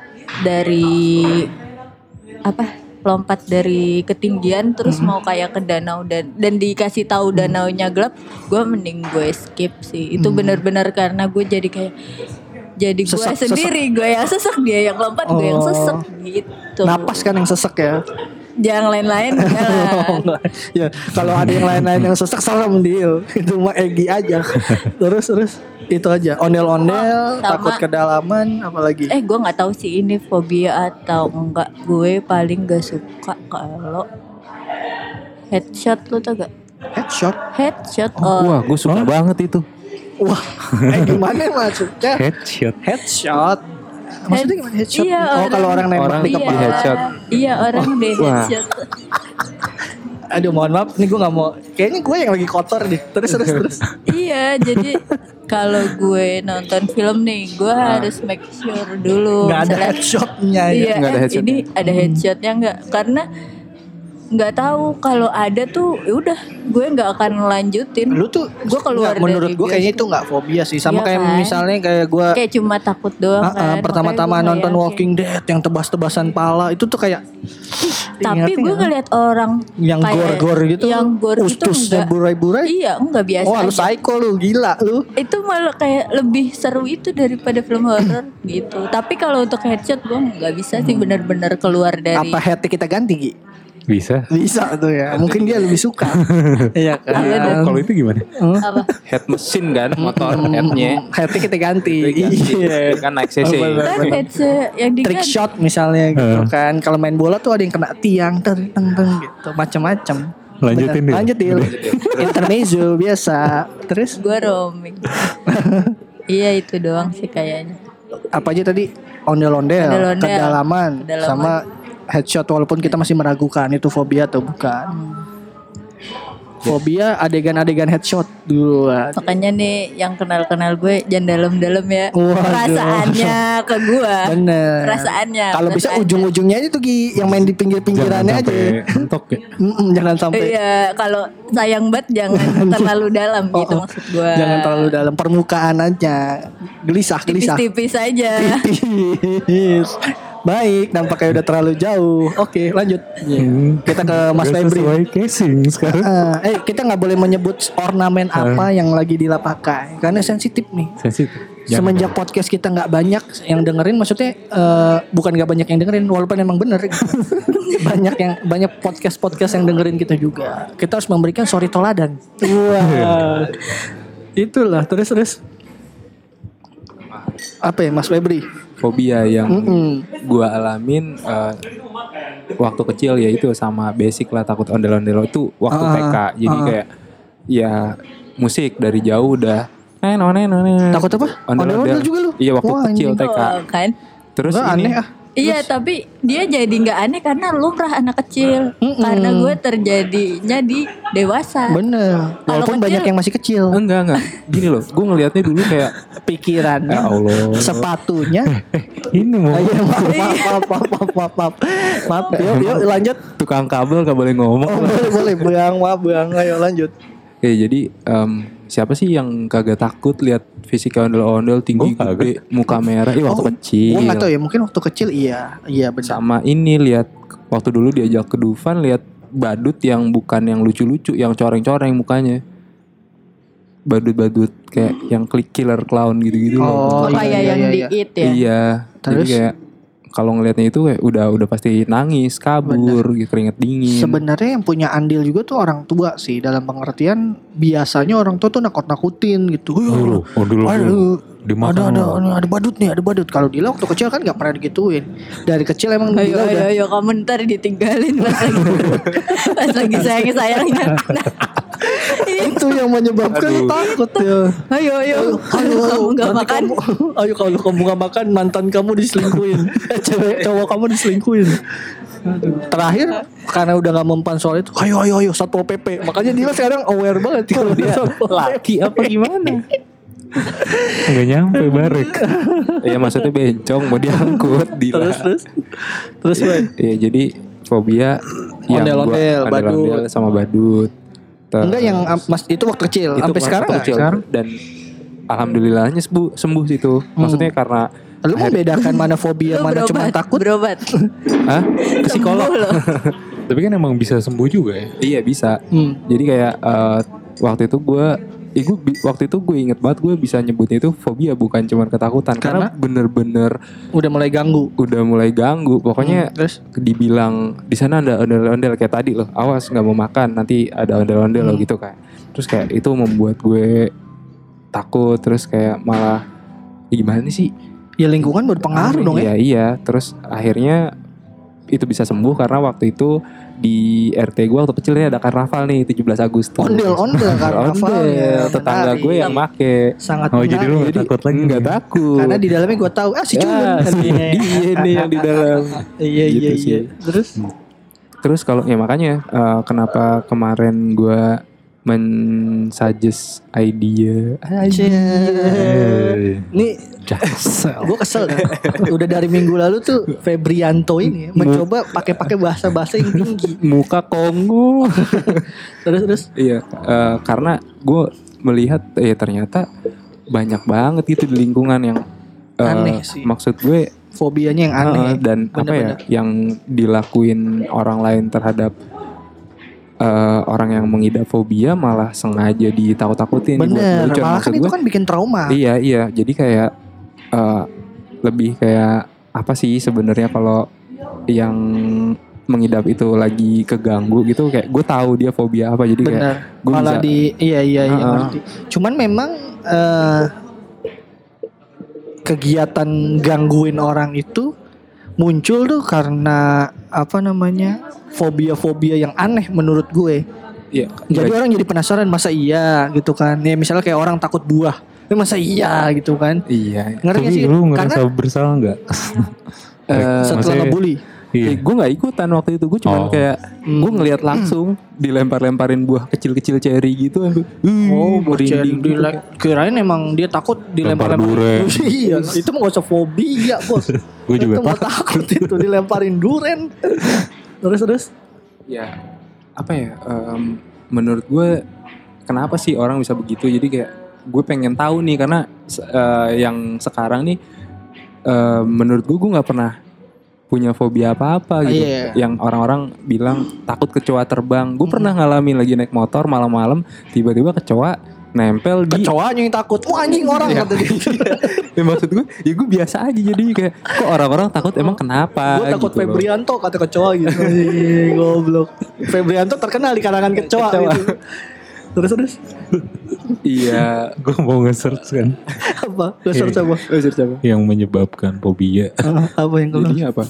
dari ketinggian terus mau kayak ke danau dan dikasih tahu danaunya gelap, gue mending gue skip sih. Itu benar-benar karena gue jadi kayak gue yang sesek, dia yang lompat, gue yang sesek gitu. Napas kan yang sesek ya. Jangan lain-lain ya. Kalau ada yang lain-lain yang sesek salah mendil. Itu mah Egi aja. Terus itu aja, ondel-ondel, takut kedalaman, apalagi. Gue nggak tahu sih ini fobia atau enggak. Gue paling nggak suka kalau headshot, lo tau gak? Headshot. Wah, gue suka banget itu. Wah, gimana maksudnya? Headshot. Maksudnya gimana headshot? Iya, kalau orang nembak di kepala. Headshot. Iya, orang di headshot. Aduh, mohon maaf, nih gue nggak mau. Kayaknya gue yang lagi kotor deh. Terus. Iya, jadi kalau gue nonton film nih, gue harus make sure dulu. Gak ada headshotnya ya. Ini ada headshotnya nggak? Karena nggak tahu kalau ada tuh, udah gue nggak akan lanjutin. Lu tuh, gue keluar. Menurut gue kayaknya itu nggak fobia sih. Sama iya kayak kan? Misalnya kayak gue. Kayak cuma takut doang kan. Pertama-tama nonton Walking Dead yang tebas-tebasan pala itu tuh kayak. Tapi gue ngeliat orang yang gor-gor gitu, yang gor gitu enggak, burai-burai. Iya, enggak biasa. Wah, lu psycho lu, gila lu. Itu malah kayak lebih seru itu daripada film horor gitu. Tapi kalau untuk headshot gue enggak bisa sih benar-benar keluar dari. Apa headshot kita ganti, Gi? Bisa tuh ya. Mungkin dia lebih suka. Iya kan. Kalau itu gimana? Apa? Head mesin kan, motor headnya. Headnya kita ganti. Iya kan, naik CC. Trick shot misalnya gitu kan. Kalau main bola tuh ada yang kena tiang, teng gitu, macam-macam. Lanjutin. Intermezzo biasa. Terus gua roaming. Iya itu doang sih kayaknya. Apa aja tadi? Ondel-ondel, kedalaman sama headshot, walaupun kita masih meragukan itu fobia atau bukan. Fobia adegan-adegan headshot dulu. Makanya nih yang kenal-kenal gue jangan dalam-dalam ya. Waduh. Perasaannya ke gue. Bener. Perasaannya. Kalau bisa ujung-ujungnya aja tuh Gi, yang main di pinggir-pinggirannya aja. Mentok ya. Jangan sampai. Iya, kalau sayang banget jangan terlalu dalam gitu maksud gue. Jangan terlalu dalam, permukaan aja. Gelisah. Tipis-tipis aja. Tipis. Baik, nampaknya udah terlalu jauh. Oke, lanjut. Kita ke Mas Febrin. Sesuai casing sekarang. Kita nggak boleh menyebut ornamen apa yang lagi Dila pakai karena sensitif nih. Semenjak podcast kita nggak banyak yang dengerin, maksudnya bukan nggak banyak yang dengerin, walaupun emang bener banyak podcast yang dengerin kita juga. Kita harus memberikan sorry toladan. Wah, itulah terus. Apa ya Mas Febri? Fobia yang gue alamin waktu kecil ya itu sama basic lah, takut ondel-ondel itu waktu TK. Jadi kayak ya musik dari jauh udah. Takut apa? Ondel-ondel juga lu? Iya waktu kecil TK. Kan? Terus nggak ini aneh ah. Iya, tapi dia jadi nggak aneh karena lumrah anak kecil. Karena gue terjadinya di dewasa. Bener. Kalo walaupun kecil, banyak yang masih kecil. Enggak. Gini loh, gue ngelihatnya dulu kayak pikirannya, ya Allah, sepatunya. Ini mau. Maaf. Yuk lanjut. Tukang kabel nggak boleh ngomong. Boleh, Bang. Ayo lanjut. Ya jadi siapa sih yang kagak takut lihat fisik ondel-ondel tinggi gede, muka merah waktu kecil? Gua enggak tahu ya, mungkin waktu kecil iya benar. Sama ini lihat waktu dulu diajak ke Dufan lihat badut yang bukan yang lucu-lucu, yang coreng-coreng mukanya. Badut-badut kayak yang killer clown gitu-gitu. Oh iya yang diit ya. Iya. Terus jadi kayak kalau ngelihatnya itu kayak udah pasti nangis, kabur, keringet dingin. Sebenarnya yang punya andil juga tuh orang tua sih, dalam pengertian biasanya orang tua tuh nakut-nakutin gitu. Ada badut nih, ada badut. Kalau Dila waktu kecil kan nggak pernah digituin. Dari kecil emang Dila udah. Ayo kamu ntar ditinggalin pas lagi sayang-sayangnya. Itu yang menyebabkan takut ya. Ayo kamu nggak makan. Ayo kalau kamu nggak makan mantan kamu diselingkuin, cowok kamu diselingkuin. Terakhir karena udah nggak mempan soal itu, ayo Satpol PP. Makanya dia sekarang aware banget kalau dia laki apa gimana. Nggak nyampe barek. Ya maksudnya bencong mau diangkut Dila. Terus ya jadi fobia ondel-ondel, badut sama badut. Enggak yang mas itu waktu kecil sampai sekarang dan alhamdulillahnya sembuh situ. Maksudnya karena lu membedakan mana fobia mana cuma takut. Berobat. Hah? Ke psikolog. Tapi kan emang bisa sembuh juga ya. Iya bisa. Jadi kayak waktu itu gue inget banget gue bisa nyebutnya itu fobia bukan cuma ketakutan karena bener-bener udah mulai ganggu pokoknya. Terus dibilang di sana ada ondel-ondel kayak tadi loh, awas nggak mau makan nanti ada ondel-ondel loh gitu kan. Terus kayak itu membuat gue takut, terus kayak malah gimana sih ya, lingkungan berpengaruh dong ya. Iya terus akhirnya itu bisa sembuh karena waktu itu di RT gue waktu kecilnya ada karnaval nih 17 Agustus. Ondel karnaval ya, tetangga gue yang make. Sangat menarik. Jadi lu gak takut lagi? Gak takut. Karena di dalamnya gue tahu si Cuman kan dia nih yang di dalam. Iya. Terus kalau ya makanya kenapa kemarin gue men-suggest idea. Nih gue kesel kan? Udah dari minggu lalu tuh Febrianto ini mencoba pakai bahasa yang tinggi muka Kongo. terus iya karena gue melihat ya ternyata banyak banget gitu di lingkungan yang aneh sih. Maksud gue fobianya yang aneh dan bener-bener. Apa ya yang dilakuin orang lain terhadap orang yang mengidap fobia malah sengaja ditakut-takutin. Bener, malah kan itu kan bikin trauma. Iya, jadi kayak lebih kayak apa sih sebenarnya kalau yang mengidap itu lagi keganggu gitu, kayak gue tahu dia fobia apa jadi bener. Kayak gue malah bisa, iya ngerti. Cuman memang kegiatan gangguin orang itu muncul tuh karena apa namanya fobia-fobia yang aneh menurut gue. Iya. Jadi orang jadi penasaran masa iya gitu kan. Ya misalnya kayak orang takut buah. Masa iya gitu kan. Iya. Ngerti sih lu ngerasa karena bersalah enggak? Setelah ngebully. Iya. Gue gak ikutan waktu itu. Gue cuma kayak gue ngelihat langsung dilempar-lemparin buah kecil-kecil ceri gitu. Merinding gitu. Kirain emang dia takut dilempar-lemparin. Iya, itu mah gak usah fobia, Bos. Gue juga takut itu dilemparin duren. Terus ya apa ya menurut gue kenapa sih orang bisa begitu, jadi kayak gue pengen tahu nih karena yang sekarang nih menurut gue nggak pernah punya fobia apa-apa gitu. Yang orang-orang bilang takut kecoa terbang, gue pernah ngalamin lagi naik motor malam-malam tiba-tiba kecoa nempel di kecoanya yang takut anjing orang kata gitu. Ya maksud gue ya gue biasa aja jadi kayak kok orang-orang takut emang kenapa gue takut gitu Febrianto kata kecoa gitu. Goblok, Febrianto terkenal di kalangan kecoa gitu. Terus iya gue mau nge-search kan apa nge-search apa yang menyebabkan fobia apa yang kalau ini apa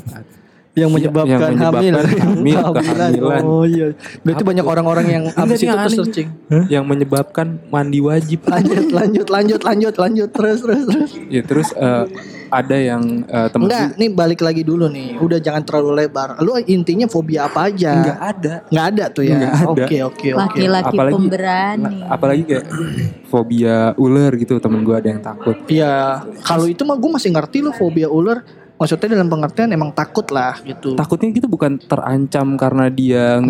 Yang menyebabkan kehamilan. Oh iya. Berarti apa? Banyak orang-orang yang abis itu terus searching. Yang menyebabkan mandi wajib. Lanjut terus. Ya terus ada yang temen. Enggak, nih balik lagi dulu nih. Udah jangan terlalu lebar. Lu intinya fobia apa aja? Enggak ada tuh ya. Oke. Laki-laki pemberani. Apalagi kayak fobia ular gitu, temen gue ada yang takut. Iya, kalau itu mah gue masih ngerti loh fobia ular. Maksudnya dalam pengertian emang takut lah gitu. Takutnya gitu bukan terancam karena dia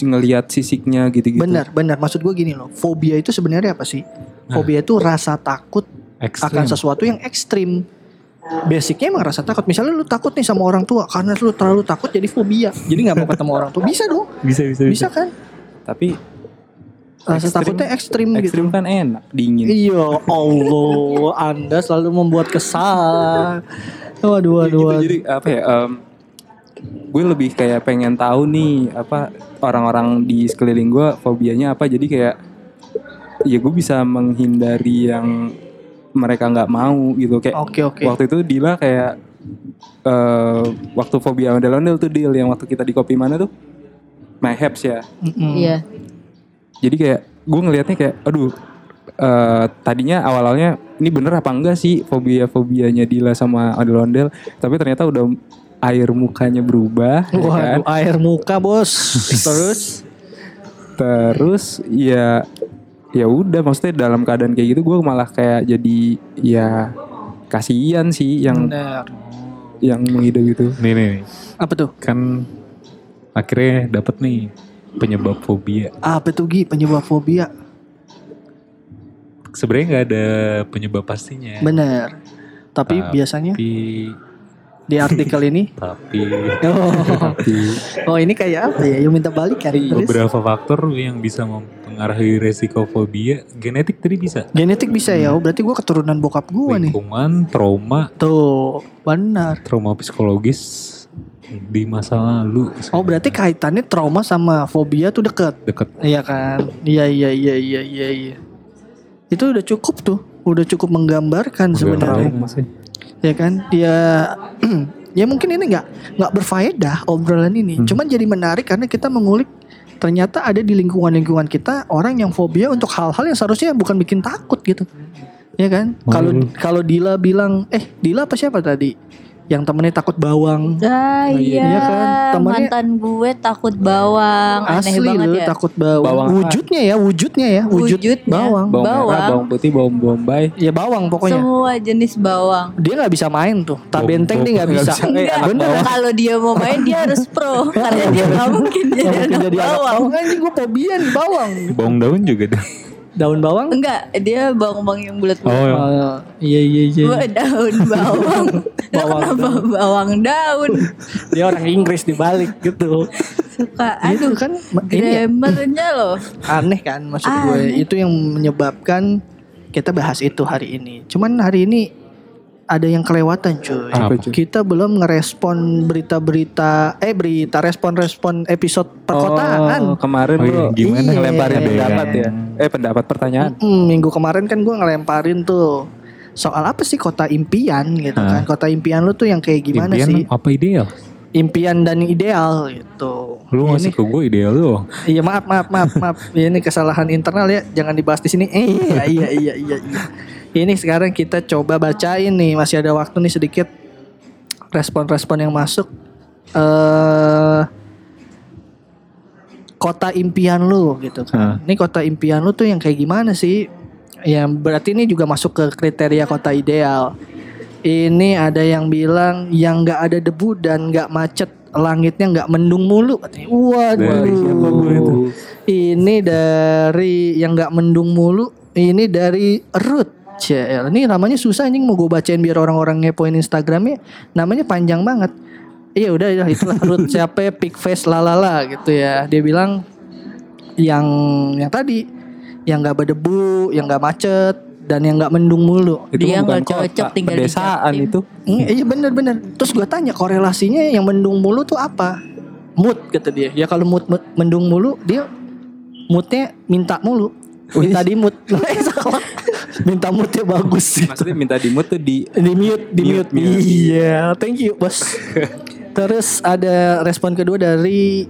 ngelihat sisiknya gitu-gitu. Benar. Maksud gue gini loh, fobia itu sebenarnya apa sih? Fobia itu rasa takut ekstrim akan sesuatu yang ekstrim. Basicnya emang rasa takut. Misalnya lu takut nih sama orang tua, karena lu terlalu takut jadi fobia. Jadi gak mau ketemu orang tua. Bisa dong. Bisa kan. Tapi rasa takutnya ekstrim gitu. Ekstrim kan enak, dingin. Iya Allah, Anda selalu membuat kesal. Waduh. Gitu, jadi apa ya, gue lebih kayak pengen tahu nih apa orang-orang di sekeliling gue fobianya apa. Jadi kayak ya gue bisa menghindari yang mereka gak mau gitu. Kayak okay. Waktu itu Dila kayak waktu fobia ondel-ondel tuh Dil, yang waktu kita di kopi mana tuh My Haps ya. Iya. Jadi kayak gue ngelihatnya kayak aduh, tadinya awal-awalnya ini bener apa enggak sih fobia-fobianya Dila sama ondel-ondel. Tapi ternyata udah air mukanya berubah. Waduh ya kan? Air muka bos. Terus ya udah, maksudnya dalam keadaan kayak gitu gue malah kayak jadi ya kasihan sih yang bener, yang mengidap gitu. Nih. Apa tuh? Kan akhirnya dapet nih penyebab fobia. Apa tuh Gi? Penyebab fobia? Sebenarnya nggak ada penyebab pastinya. Bener. Tapi biasanya di artikel ini. Oh ini kayak apa ya? Yang minta balik kali. Beberapa faktor yang bisa mempengaruhi resiko fobia. Genetik tadi bisa. Genetik bisa ya. Berarti gue keturunan bokap gue nih. Lingkungan, trauma. Tuh benar. Trauma psikologis di masa lalu. Oh berarti kaitannya trauma sama fobia tuh deket. Iya kan. Iya. Itu udah cukup tuh. Udah cukup menggambarkan sebenarnya. Iya kan. Dia ya mungkin ini gak berfaedah obrolan ini. Cuman jadi menarik karena kita mengulik ternyata ada di lingkungan-lingkungan kita orang yang fobia untuk hal-hal yang seharusnya bukan bikin takut gitu. Iya kan. Kalau Dila bilang Dila apa siapa tadi? Yang temennya takut bawang. Iya kan? Temennya, mantan gue takut bawang. Aneh asli banget ya. Takut bawang. Wujudnya ya. Wujudnya. Bawang merah, bawang putih, bawang bombay. Ya bawang pokoknya. Semua jenis bawang. Dia gak bisa main tuh. Tabenteng dia gak bisa. Bener. Kalau dia mau main dia harus pro. Karena dia gak mungkin jadi bawang. Kan gue fobia nih bawang. Bawang daun juga deh. Daun bawang? Enggak, dia bawang yang bulat-bulat. Oh, iya. Daun bawang. Kenapa bawang daun? Dia orang Inggris dibalik gitu. Suka. Aduh, kan grammarnya loh. Aneh kan maksud gue. Itu yang menyebabkan kita bahas itu hari ini. Cuman hari ini ada yang kelewatan cuy. Kita belum ngerespon berita-berita respon-respon episode perkotaan. Kemarin bro, gimana ngelemparin pendapat ya? Pendapat pertanyaan. Minggu kemarin kan gue ngelemparin tuh soal apa sih kota impian gitu kan. Kota impian lu tuh yang kayak gimana impian sih? Impian apa ideal? Impian dan ideal gitu. Lu ngasih ke gue ideal lu. Iya maaf. Ini kesalahan internal ya, jangan dibahas di sini. Iya. Ini sekarang kita coba bacain nih, masih ada waktu nih sedikit respon-respon yang masuk. Kota impian lu gitu kan. Ini kota impian lu tuh yang kayak gimana sih? Ya berarti ini juga masuk ke kriteria kota ideal. Ini ada yang bilang yang gak ada debu dan gak macet, langitnya gak mendung mulu. Waduh. Ini dari yang gak mendung mulu, ini dari Ruth. CL. Ini namanya susah, ini mau gue bacain biar orang-orang ngepoin Instagramnya. Namanya panjang banget. Iya udah itulah Ruth siapa Pig Face lalala gitu ya. Dia bilang yang tadi yang enggak berdebu, yang enggak macet dan yang enggak mendung mulu. Dia enggak cocok tinggal di pedesaan itu. Iya benar. Terus gue tanya korelasinya yang mendung mulu tuh apa? Mood kata dia. Ya kalau mood mendung mulu dia moodnya minta mulu. Minta di mood. Minta moodnya bagus. Maksudnya minta di mood tuh di mute. Iya, thank you bos. Terus ada respon kedua dari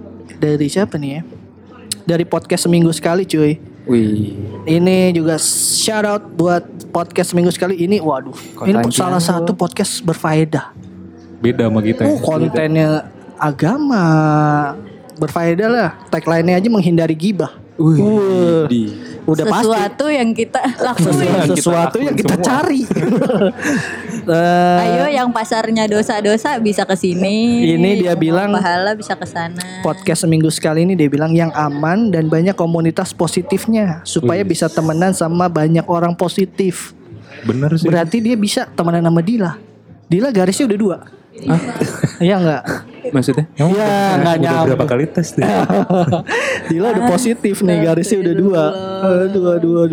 siapa nih ya? Dari podcast seminggu sekali cuy. Wih. Ini juga shout out buat podcast seminggu sekali ini. Waduh, konten ini salah satu podcast berfaedah. Beda sama kita. Kontennya agama. Berfaedah lah. Tagline-nya aja menghindari gibah. Udah sesuatu pasti. Sesuatu yang kita lakuin. Sesuatu yang kita cari. Ayo yang pasarnya dosa-dosa bisa kesini. Ini dia bilang pahala bisa kesana. Podcast seminggu sekali ini dia bilang yang aman dan banyak komunitas positifnya supaya bisa temenan sama banyak orang positif. Bener sih. Berarti dia bisa temenan sama Dila. Dila garisnya udah 2. Hah? Iya enggak? Maksudnya? Iya, enggak nyambung. Berapa kali tes dia? Dila udah positif nih, garisnya udah 2. Dua.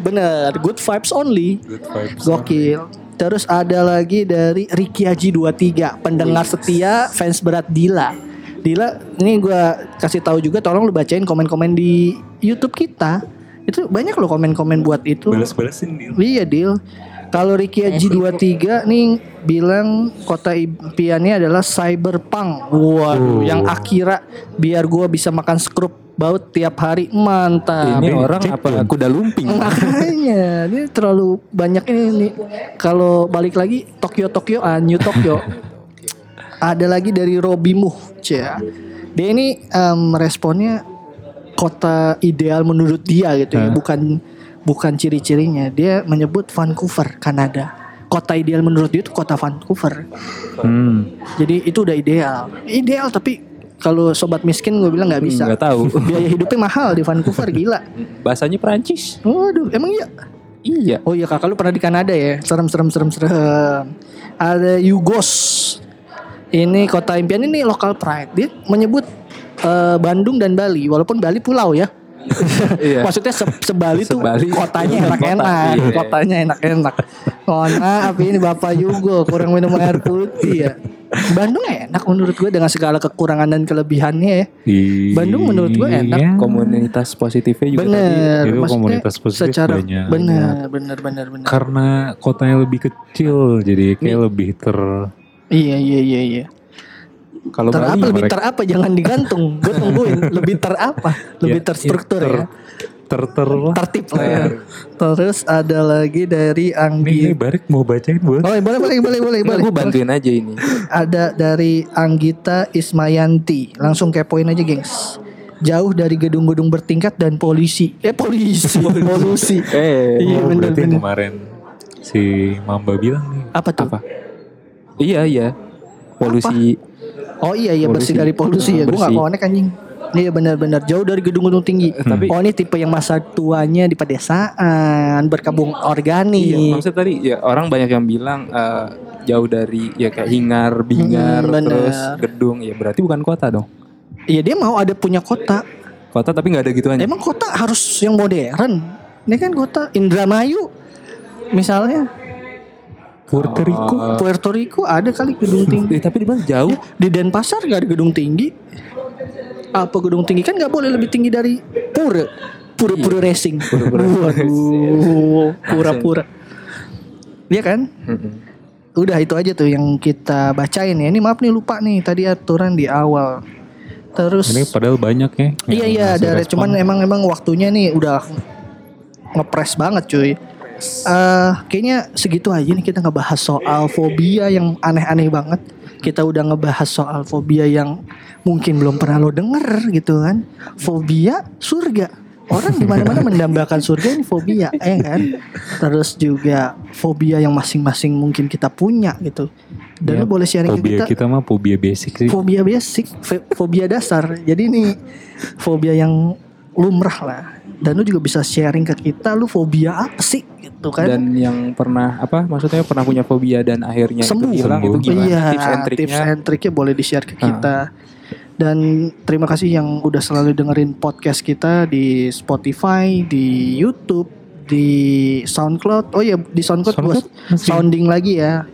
Benar, good vibes only. Good vibes. Gokil. Terus ada lagi dari Ricky Haji 23, pendengar setia fans berat Dila. Dila, ini gue kasih tahu juga, tolong lu bacain komen-komen di YouTube kita. Itu banyak lo komen-komen buat itu. Balas-balasin Dil. Iya, Dil. Kalau Ricky G23 nih bilang kota impiannya adalah cyberpunk. Waduh, yang Akira biar gue bisa makan skrup baut tiap hari. Mantap. Ini orang apa kuda lumping. Makanya ini terlalu banyak ini. Kalau balik lagi New Tokyo. Ada lagi dari Robi Muh. Dia ini responnya kota ideal menurut dia gitu ya. Bukan ciri-cirinya. Dia menyebut Vancouver, Kanada. Kota ideal menurut dia itu kota Vancouver. Jadi itu udah ideal. Ideal tapi kalau sobat miskin gue bilang gak bisa. Gak tahu. Biaya hidupnya mahal di Vancouver, gila. Bahasanya Perancis. Waduh, emang iya? Iya. Oh iya, kakak lu pernah di Kanada ya. Serem. Ada Yugos. Ini kota impian ini local pride. Dia menyebut Bandung dan Bali. Walaupun Bali pulau ya. Maksudnya sebali tuh kotanya enak-enak, Kona api ini Bapak Yugo kurang minum air putih ya. Bandung enak menurut gue dengan segala kekurangan dan kelebihannya ya. Bandung menurut gue enak. Komunitas positifnya juga tadi. Komunitas positif secara banyak. Bener. Karena kotanya lebih kecil jadi kayak lebih Iya. Kalau lebih terapa jangan digantung. Gue tungguin lebih terapa, lebih terstruktur ya. Tertib lah ya. Terus ada lagi dari Anggi. Ini Barik mau bacain boleh? Oh boleh. Gue bantuin aja ini. Ada dari Anggita Ismayanti. Langsung kepoin aja gengs. Jauh dari gedung-gedung bertingkat dan polisi. Iya berarti kemarin si Mamba bilang nih. Apa tuh? Apa? Iya. Polusi. Oh iya bersih dari polusi ya. Gue gak konek anjing. Iya benar-benar jauh dari gedung-gedung tinggi. Oh ini tipe yang masa tuanya di pedesaan, berkebun organik. Iya, maksud tadi ya orang banyak yang bilang jauh dari ya kayak hingar-bingar terus gedung. Ya berarti bukan kota dong. Iya dia mau ada punya kota tapi gak ada gituannya. Emang kota harus yang modern. Ini kan kota Indramayu misalnya. Puerto Rico ada kali gedung tinggi. Tapi di mana jauh? Di Denpasar gak ada gedung tinggi. Apa gedung tinggi kan gak boleh lebih tinggi dari Pura-pura racing. Pura-pura. Iya kan? Udah itu aja tuh yang kita bacain ya. Ini maaf nih lupa nih tadi aturan di awal. Terus ini padahal banyak ya. Iya ada respon. Cuman emang waktunya nih udah ngepres banget cuy. Kayaknya segitu aja nih kita ngebahas soal fobia yang aneh-aneh banget. Kita udah ngebahas soal fobia yang mungkin belum pernah lo denger gitu kan. Fobia surga. Orang dimana-mana mendambakan surga ini fobia kan. Terus juga fobia yang masing-masing mungkin kita punya gitu. Dan lo boleh sharing ke kita. Fobia kita mah fobia basic sih. Fobia basic, fobia dasar. Jadi ini fobia yang lumrah lah. Dan lu juga bisa sharing ke kita lu fobia apa sih gitu kan. Dan yang pernah apa maksudnya pernah punya fobia dan akhirnya sembuh. Itu gimana tips and triknya boleh di-share ke kita. Dan terima kasih yang udah selalu dengerin podcast kita di Spotify, di YouTube, di SoundCloud. Oh iya di SoundCloud gua sounding lagi ya.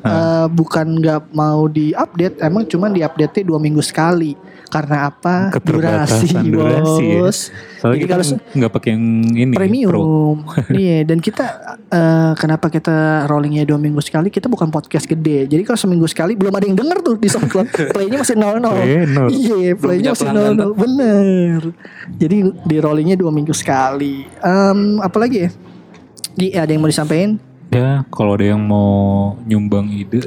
Bukan enggak mau di-update, emang cuman di-update-nya 2 minggu sekali. Karena apa? Durasi bos. Ya. Soalnya jadi kita nggak pakai yang ini premium. Iya. Dan kita kenapa kita rollingnya 2 minggu sekali? Kita bukan podcast gede. Jadi kalau seminggu sekali belum ada yang denger tuh di SoundCloud. Playnya masih 0-0. Iya. Playnya masih 0-0. Bener. Jadi di rollingnya 2 minggu sekali. Apalagi ya? Ada yang mau disampaikan? Ya, kalau ada yang mau nyumbang ide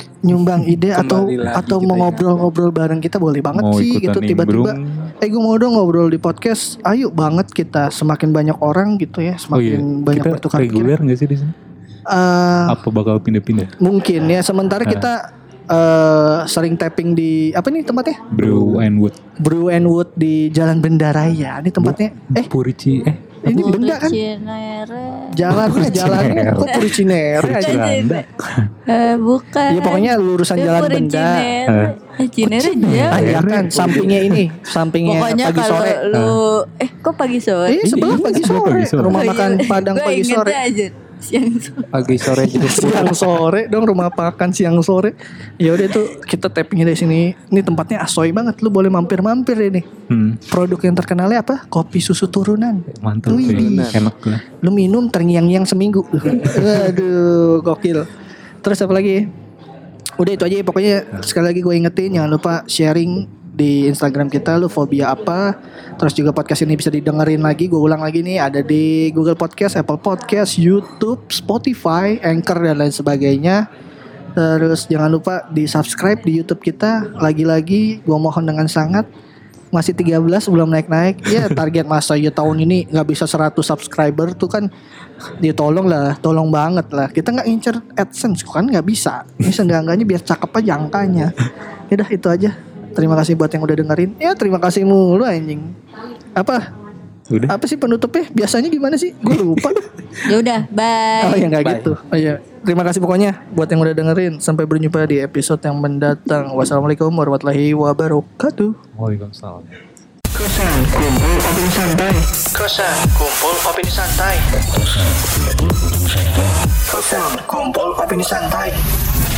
atau mau ngobrol-ngobrol bareng kita boleh banget mau sih gitu tiba-tiba. Gue mau dong ngobrol di podcast. Ayo banget kita semakin banyak orang gitu ya, semakin banyak kita bertukar pikiran. Reguler enggak sih di sini? apa bakal pindah-pindah? Mungkin ya. Sementara kita sering tapping di apa nih tempatnya? Brew and Wood. Brew and Wood di Jalan Bendaraya. Ini tempatnya ini benda kan? Jalannya kok Puri Cinere aja. Bukan. Ya pokoknya lurusan Jalan Benda. Cinere aja kan sampingnya ini, sampingnya pagi sore. Pokoknya kalau lu kok pagi sore? Sebelah pagi sore. Rumah makan Padang pagi sore. Siang sore. Pagi sore juga siang sore dong, rumah makan siang sore. Ya udah tuh kita tappingnya dari sini. Ini tempatnya asoy banget, lu boleh mampir-mampir ini. Produk yang terkenalnya apa? Kopi susu turunan. Mantap. Enak lah. Lu minum terngiang-ngiang seminggu. Aduh, gokil. Terus apa lagi? Udah itu aja ya. Pokoknya sekali lagi gue ingetin, jangan lupa sharing di Instagram kita, lu fobia apa. Terus juga podcast ini bisa didengerin lagi. Gue ulang lagi nih, ada di Google Podcast, Apple Podcast, YouTube, Spotify, Anchor dan lain sebagainya. Terus jangan lupa di subscribe di YouTube kita. Lagi-lagi gue mohon dengan sangat, masih 13 belum naik-naik. Ya target masa ya tahun ini gak bisa 100 subscriber tuh kan. Ditolong lah, tolong banget lah. Kita gak ngincer AdSense kan, gak bisa. Ini seenggak-enggaknya biar cakep aja angkanya. Yaudah itu aja. Terima kasih buat yang udah dengerin. Ya terima kasih mulu anjing. Apa? Udah. Apa sih penutupnya? Biasanya gimana sih? Gue lupa. Ya udah, bye. Oh ya enggak gitu. Oh ya. Terima kasih pokoknya buat yang udah dengerin. Sampai berjumpa di episode yang mendatang. Wassalamualaikum warahmatullahi wabarakatuh. Waalaikumsalam. Kosan Ngumpul Opini Santai. Kosan Ngumpul Opini Santai. Kosan Ngumpul Opini Santai. Kosan Ngumpul Opini Santai.